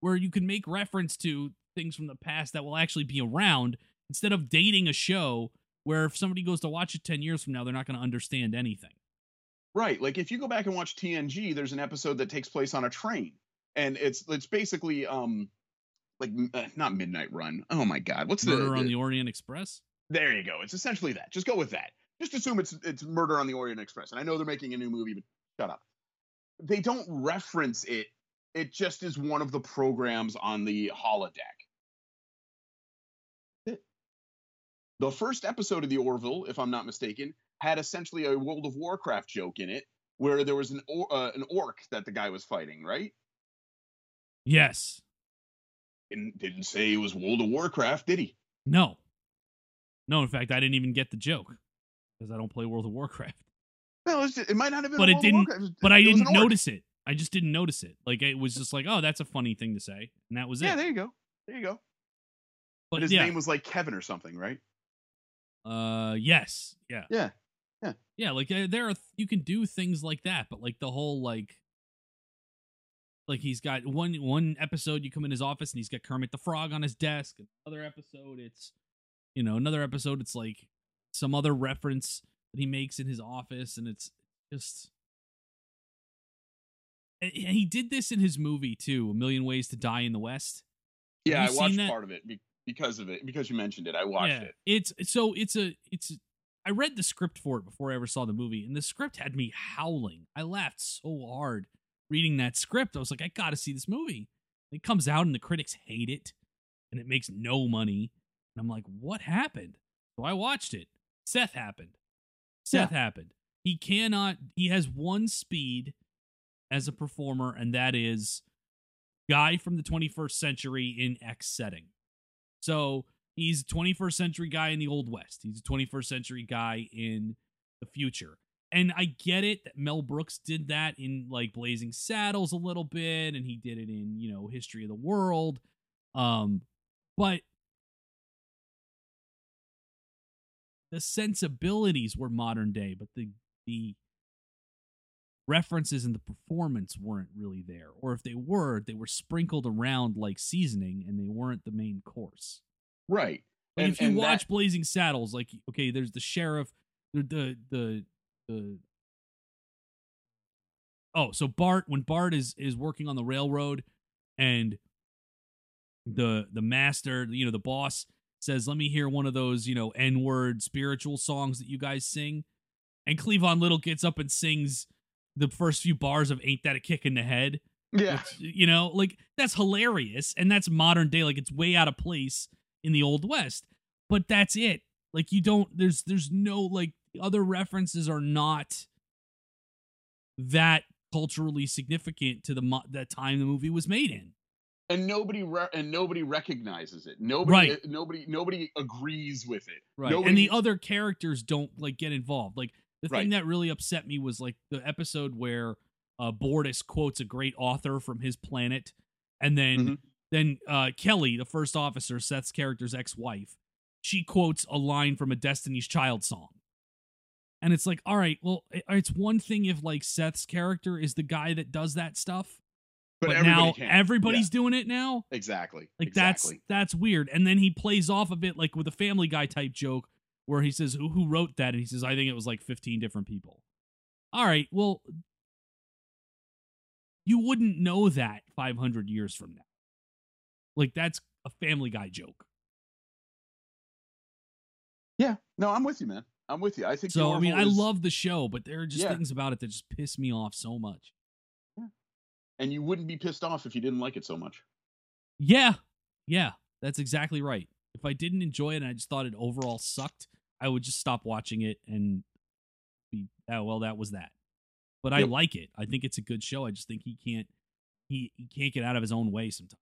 where you can make reference to things from the past that will actually be around, instead of dating a show where if somebody goes to watch it ten years from now, they're not going to understand anything. Right. Like, if you go back and watch T N G, there's an episode that takes place on a train. And it's it's basically um like uh, not Midnight Run. Oh, my God. What's Murder the Murder on the Orient Express? There you go. It's essentially that. Just go with that. Just assume it's it's Murder on the Orient Express. And I know they're making a new movie, but shut up. They don't reference it. It just is one of the programs on the holodeck. The first episode of The Orville, if I'm not mistaken, had essentially a World of Warcraft joke in it, where there was an or, uh, an orc that the guy was fighting, right? Yes. Didn't, didn't say it was World of Warcraft, did he? No. No, in fact, I didn't even get the joke, because I don't play World of Warcraft. No, it's just, it might not have been but World it didn't, of Warcraft. But it I didn't notice it. I just didn't notice it. Like, it was just like, oh, that's a funny thing to say. And that was yeah, it. Yeah, there you go. There you go. But, but his yeah. name was like Kevin or something, right? Uh, yes. Yeah. Yeah. Yeah. Yeah. Like, there are, th- you can do things like that, but like the whole, like, like he's got one, one episode you come in his office and he's got Kermit the Frog on his desk. And another episode, it's, you know, another episode, it's like some other reference that he makes in his office. And it's just, he did this in his movie too, A Million Ways to Die in the West. Yeah, I watched that? part of it because of it because you mentioned it. I watched yeah, it. It's so it's a it's. A, I read the script for it before I ever saw the movie, and the script had me howling. I laughed so hard reading that script. I was like, I got to see this movie. It comes out, and the critics hate it, and it makes no money. And I'm like, what happened? So I watched it. Seth happened. Seth yeah. happened. He cannot. He has one speed as a performer, and that is guy from the twenty-first century in X setting. So he's a twenty-first century guy in the Old West. He's a twenty-first century guy in the future. And I get it that Mel Brooks did that in like Blazing Saddles a little bit, and he did it in, you know, History of the World. Um, but the sensibilities were modern day, but the the references in the performance weren't really there, or if they were, they were sprinkled around like seasoning, and they weren't the main course. Right. Like, and if you and watch that... Blazing Saddles, like, okay, there's the sheriff, the the the oh, so Bart when Bart is is working on the railroad, and the the master, you know, the boss says, let me hear one of those, you know, N-word spiritual songs that you guys sing. And Cleavon Little gets up and sings the first few bars of Ain't That a Kick in the Head. Yeah. Which, you know, like, that's hilarious. And that's modern day. Like, it's way out of place in the Old West. But that's it. Like, you don't, there's there's no, like, other references are not that culturally significant to the mo- that time the movie was made in. And nobody re- and nobody recognizes it. Nobody, right. uh, nobody, nobody agrees with it. Right. Nobody... And the other characters don't like get involved. Like the thing right. that really upset me was like the episode where uh, Bordas quotes a great author from his planet, and then mm-hmm. then uh, Kelly, the first officer, Seth's character's ex-wife, she quotes a line from a Destiny's Child song. And it's like, all right, well, it's one thing if like Seth's character is the guy that does that stuff. But, but everybody now can. everybody's yeah. doing it now. Exactly. Like exactly. that's that's weird. And then he plays off of it like with a Family Guy type joke where he says, who, who wrote that? And he says, I think it was like fifteen different people. All right. Well, you wouldn't know that five hundred years from now. Like that's a Family Guy joke. Yeah. No, I'm with you, man. I'm with you. I think so. I mean, I is... love the show, but there are just yeah. things about it that just piss me off so much. And you wouldn't be pissed off if you didn't like it so much. Yeah. Yeah. That's exactly right. If I didn't enjoy it and I just thought it overall sucked, I would just stop watching it and be, oh, well, that was that. But yep. I like it. I think it's a good show. I just think he can't, he, he can't get out of his own way sometimes.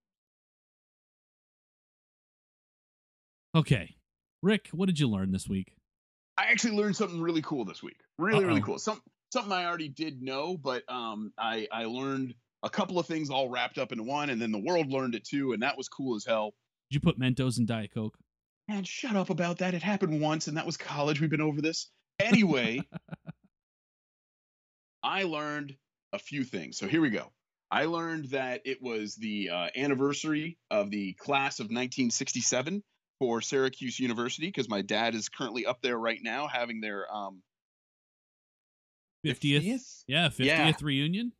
Okay. Rick, what did you learn this week? I actually learned something really cool this week. Really, Uh-oh. really cool. Some, something I already did know, but um, I, I learned... a couple of things all wrapped up in one, and then the world learned it too, and that was cool as hell. Did you put Mentos in Diet Coke? Man, shut up about that. It happened once, and that was college. We've been over this. Anyway, I learned a few things. So here we go. I learned that it was the uh, anniversary of the class of nineteen sixty-seven for Syracuse University, because my dad is currently up there right now having their um, fiftieth? Yeah, fiftieth yeah. reunion.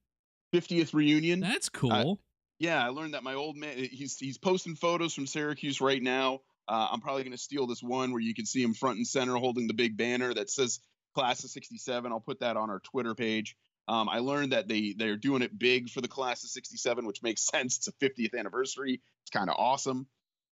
fiftieth reunion. That's cool. Uh, yeah, I learned that my old man, he's he's posting photos from Syracuse right now. Uh, I'm probably going to steal this one where you can see him front and center holding the big banner that says Class of sixty-seven. I'll put that on our Twitter page. Um, I learned that they, they're doing it big for the Class of sixty-seven, which makes sense. It's a fiftieth anniversary. It's kind of awesome.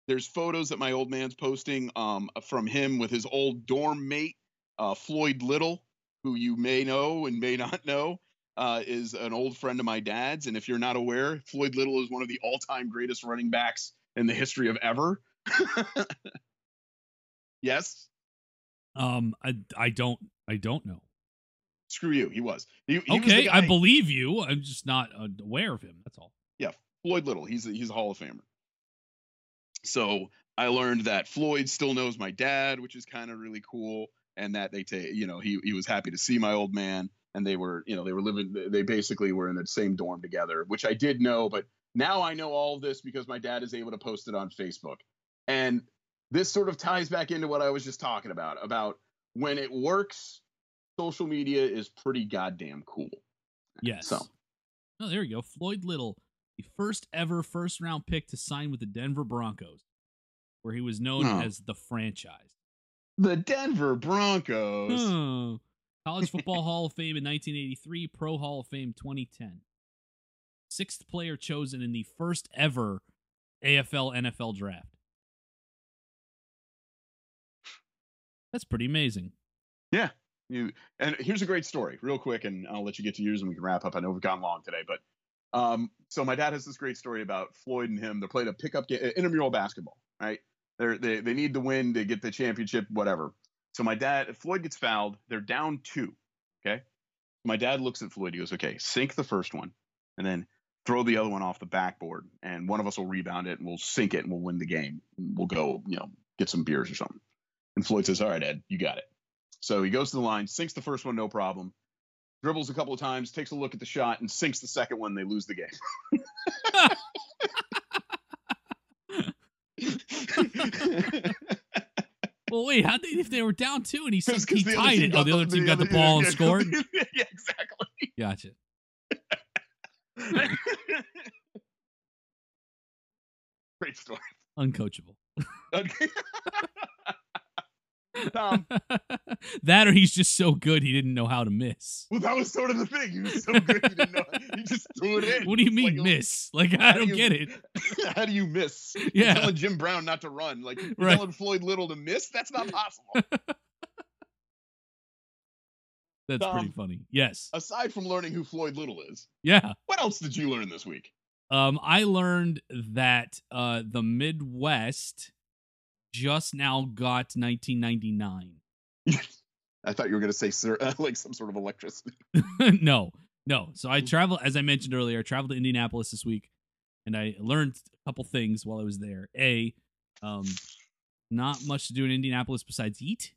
There's photos that my old man's posting um, from him with his old dorm mate, uh, Floyd Little, who you may know and may not know. Uh, is an old friend of my dad's. And if you're not aware, Floyd Little is one of the all-time greatest running backs in the history of ever. Yes. Um, I, I don't, I don't know. Screw you. He was. He, he okay. Was I believe you. I'm just not aware of him. That's all. Yeah. Floyd Little. He's a, he's a Hall of Famer. So I learned that Floyd still knows my dad, which is kind of really cool. And that they take, you know, he, he was happy to see my old man. And they were, you know, they were living, they basically were in the same dorm together, which I did know. But now I know all of this because my dad is able to post it on Facebook. And this sort of ties back into what I was just talking about, about when it works, social media is pretty goddamn cool. Yes. So. Oh, there you go. Floyd Little, the first ever first round pick to sign with the Denver Broncos, where he was known oh. as the franchise. The Denver Broncos. Oh. College Football Hall of Fame in nineteen eighty-three, Pro Hall of Fame twenty ten. Sixth player chosen in the first ever A F L N F L draft. That's pretty amazing. Yeah. You, and here's a great story, real quick, and I'll let you get to yours and we can wrap up. I know we've gone long today, but um, so my dad has this great story about Floyd and him. They're playing a pickup game, intramural basketball, right? They're, they they need the win to get the championship, whatever. So my dad, Floyd gets fouled. They're down two, okay? My dad looks at Floyd. He goes, okay, sink the first one and then throw the other one off the backboard, and one of us will rebound it, and we'll sink it, and we'll win the game. We'll go, you know, get some beers or something. And Floyd says, all right, Ed, you got it. So he goes to the line, sinks the first one, no problem, dribbles a couple of times, takes a look at the shot, and sinks the second one. They lose the game. Well, wait, how did, if they were down two and he, said he tied it? Oh, the other team got the ball and scored? Yeah, exactly. Gotcha. Great story. Uncoachable. Okay. Tom. That or he's just so good he didn't know how to miss. Well, that was sort of the thing. He was so good he didn't know. He just threw it in. What do you mean like, miss? Like, I don't do you, get it. How do you miss? Yeah. You're telling Jim Brown not to run. Like, you're right. Telling Floyd Little to miss? That's not possible. That's Tom, pretty funny. Yes. Aside from learning who Floyd Little is. Yeah. What else did you learn this week? Um, I learned that uh, the Midwest just now got nineteen ninety-nine. I thought you were going to say sir, uh, like some sort of electricity. No, no. So I traveled, as I mentioned earlier, I traveled to Indianapolis this week, and I learned a couple things while I was there. A, um, not much to do in Indianapolis besides eat.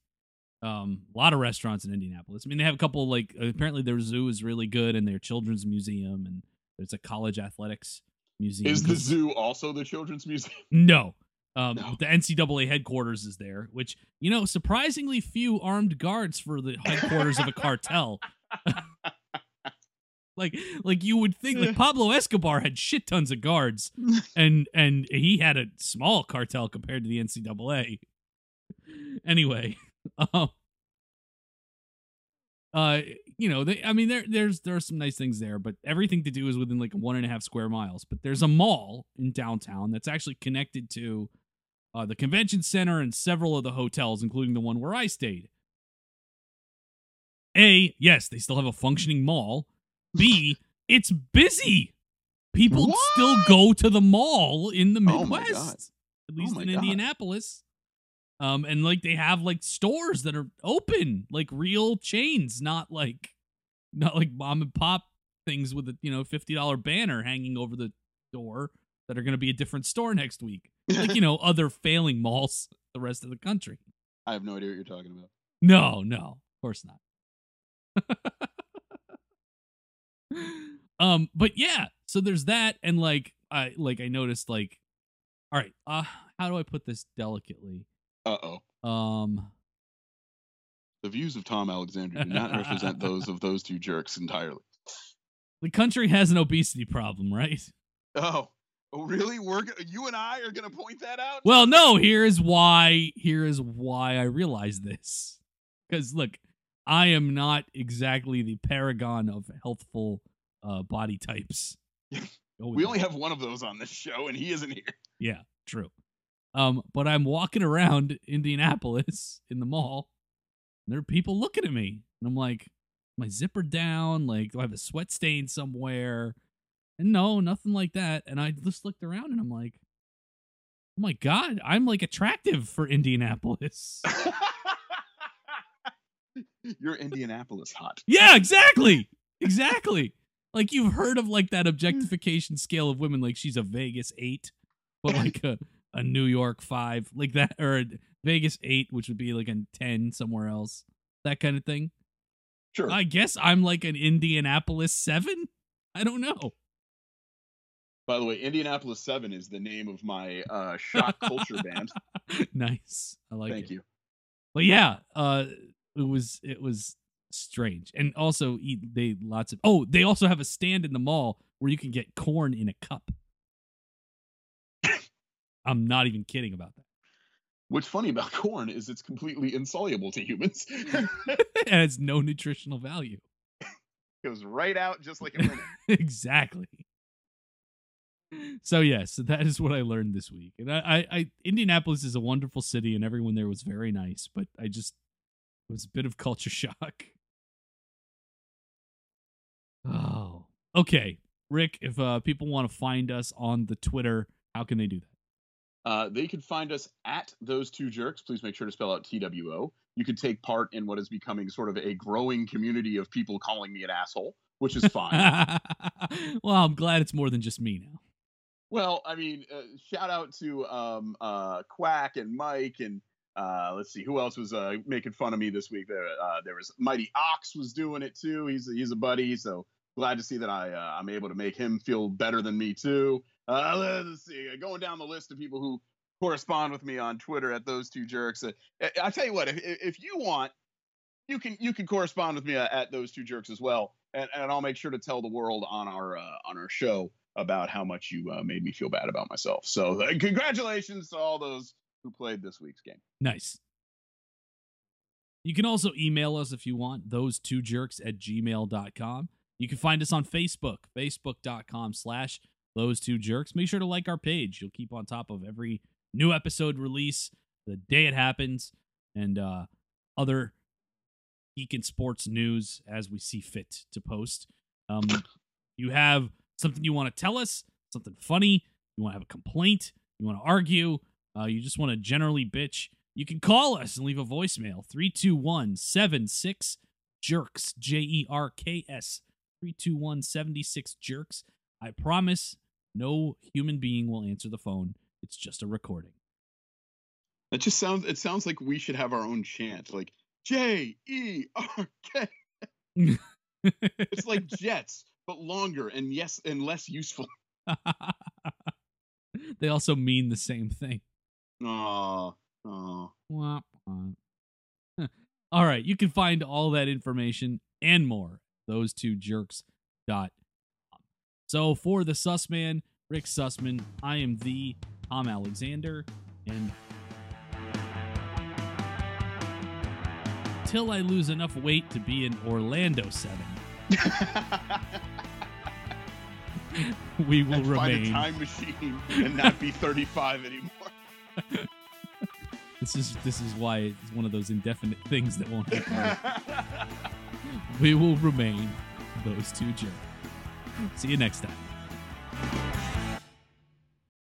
Um, a lot of restaurants in Indianapolis. I mean, they have a couple, like, apparently their zoo is really good, and their children's museum, and there's a college athletics museum. Is the zoo also the children's museum? No. Um, no. The N C double A headquarters is there, which, you know, surprisingly few armed guards for the headquarters of a cartel. Like, like you would think, like Pablo Escobar had shit tons of guards, and and he had a small cartel compared to the N C double A. Anyway, um, uh, you know, they. I mean, there there's there are some nice things there, but everything to do is within like one and a half square miles. But there's a mall in downtown that's actually connected to Uh, the convention center and several of the hotels, including the one where I stayed. A, yes, they still have a functioning mall. B, it's busy. People what? still go to the mall in the Midwest, oh at least oh in God. Indianapolis. Um, and like they have like stores that are open, like real chains, not like not like mom and pop things with a you know fifty dollar banner hanging over the door that are going to be a different store next week. Like, you know, other failing malls the rest of the country. I have no idea what you're talking about. No, no, of course not. um, but yeah, so there's that, and like I like I noticed like all right, uh how do I put this delicately? Uh-oh. Um The views of Tom Alexander do not represent those of those two jerks entirely. The country has an obesity problem, right? Oh, Oh, really? We're g- you and I are going to point that out? Well, no, here is why here is why I realized this. Because, look, I am not exactly the paragon of healthful uh, body types. We only have one of those on this show, and he isn't here. Yeah, true. Um, but I'm walking around Indianapolis in the mall, and there are people looking at me. And I'm like, my zipper down? Like, do I have a sweat stain somewhere? And no, nothing like that. And I just looked around and I'm like, oh my God, I'm like attractive for Indianapolis. You're Indianapolis hot. Yeah, exactly. Exactly. Like you've heard of like that objectification scale of women. Like she's a Vegas eight, but like a, a New York five like that, or a Vegas eight, which would be like a ten somewhere else. That kind of thing. Sure. I guess I'm like an Indianapolis seven. I don't know. By the way, Indianapolis seven is the name of my uh, shock culture band. Nice. I like Thank it. Thank you. But yeah, uh, it was it was strange. And also, they lots of oh, they also have a stand in the mall where you can get corn in a cup. I'm not even kidding about that. What's funny about corn is it's completely insoluble to humans. And it's no nutritional value. It goes right out just like it went in. Exactly. So yes, yeah, so that is what I learned this week, and I, I, I, Indianapolis is a wonderful city, and everyone there was very nice. But I just it was a bit of culture shock. Oh, okay, Rick. If uh, people want to find us on the Twitter, how can they do that? Uh, they can find us at Those Two Jerks. Please make sure to spell out T W O. You can take part in what is becoming sort of a growing community of people calling me an asshole, which is fine. Well, I'm glad it's more than just me now. Well, I mean, uh, shout out to um, uh, Quack and Mike, and uh, let's see who else was uh, making fun of me this week. There, uh, there was Mighty Ox was doing it too. He's a, he's a buddy, so glad to see that I uh, I'm able to make him feel better than me too. Uh, let's see, going down the list of people who correspond with me on Twitter at Those Two Jerks. Uh, I tell you what, if if you want, you can you can correspond with me at Those Two Jerks as well, and, and I'll make sure to tell the world on our uh, on our show. about how much you uh, made me feel bad about myself. So uh, congratulations to all those who played this week's game. Nice. You can also email us if you want, those two jerks at gmail dot com. You can find us on Facebook, facebook dot com slash those two jerks. Make sure to like our page. You'll keep on top of every new episode release, the day it happens, and uh, other geek and sports news as we see fit to post. Um, you have something you want to tell us, something funny, you want to have a complaint, you want to argue, uh, you just want to generally bitch, you can call us and leave a voicemail, three two one, seven six, jerks, J E R K S, three two one, seven six, jerks. I promise no human being will answer the phone. It's just a recording. That just sounds, it sounds like we should have our own chant, like J E R K. It's like Jets, but longer and yes, and less useful. They also mean the same thing. Aww. Aww. Wah, wah. All right. You can find all that information and more at those two jerks dot com. So for the Sussman, Rick Sussman, I am the Tom Alexander, and until I lose enough weight to be an Orlando seven, we will and remain. Find a time machine and not be thirty-five anymore. This is this is why it's one of those indefinite things that won't happen. We will remain those two jerks. See you next time.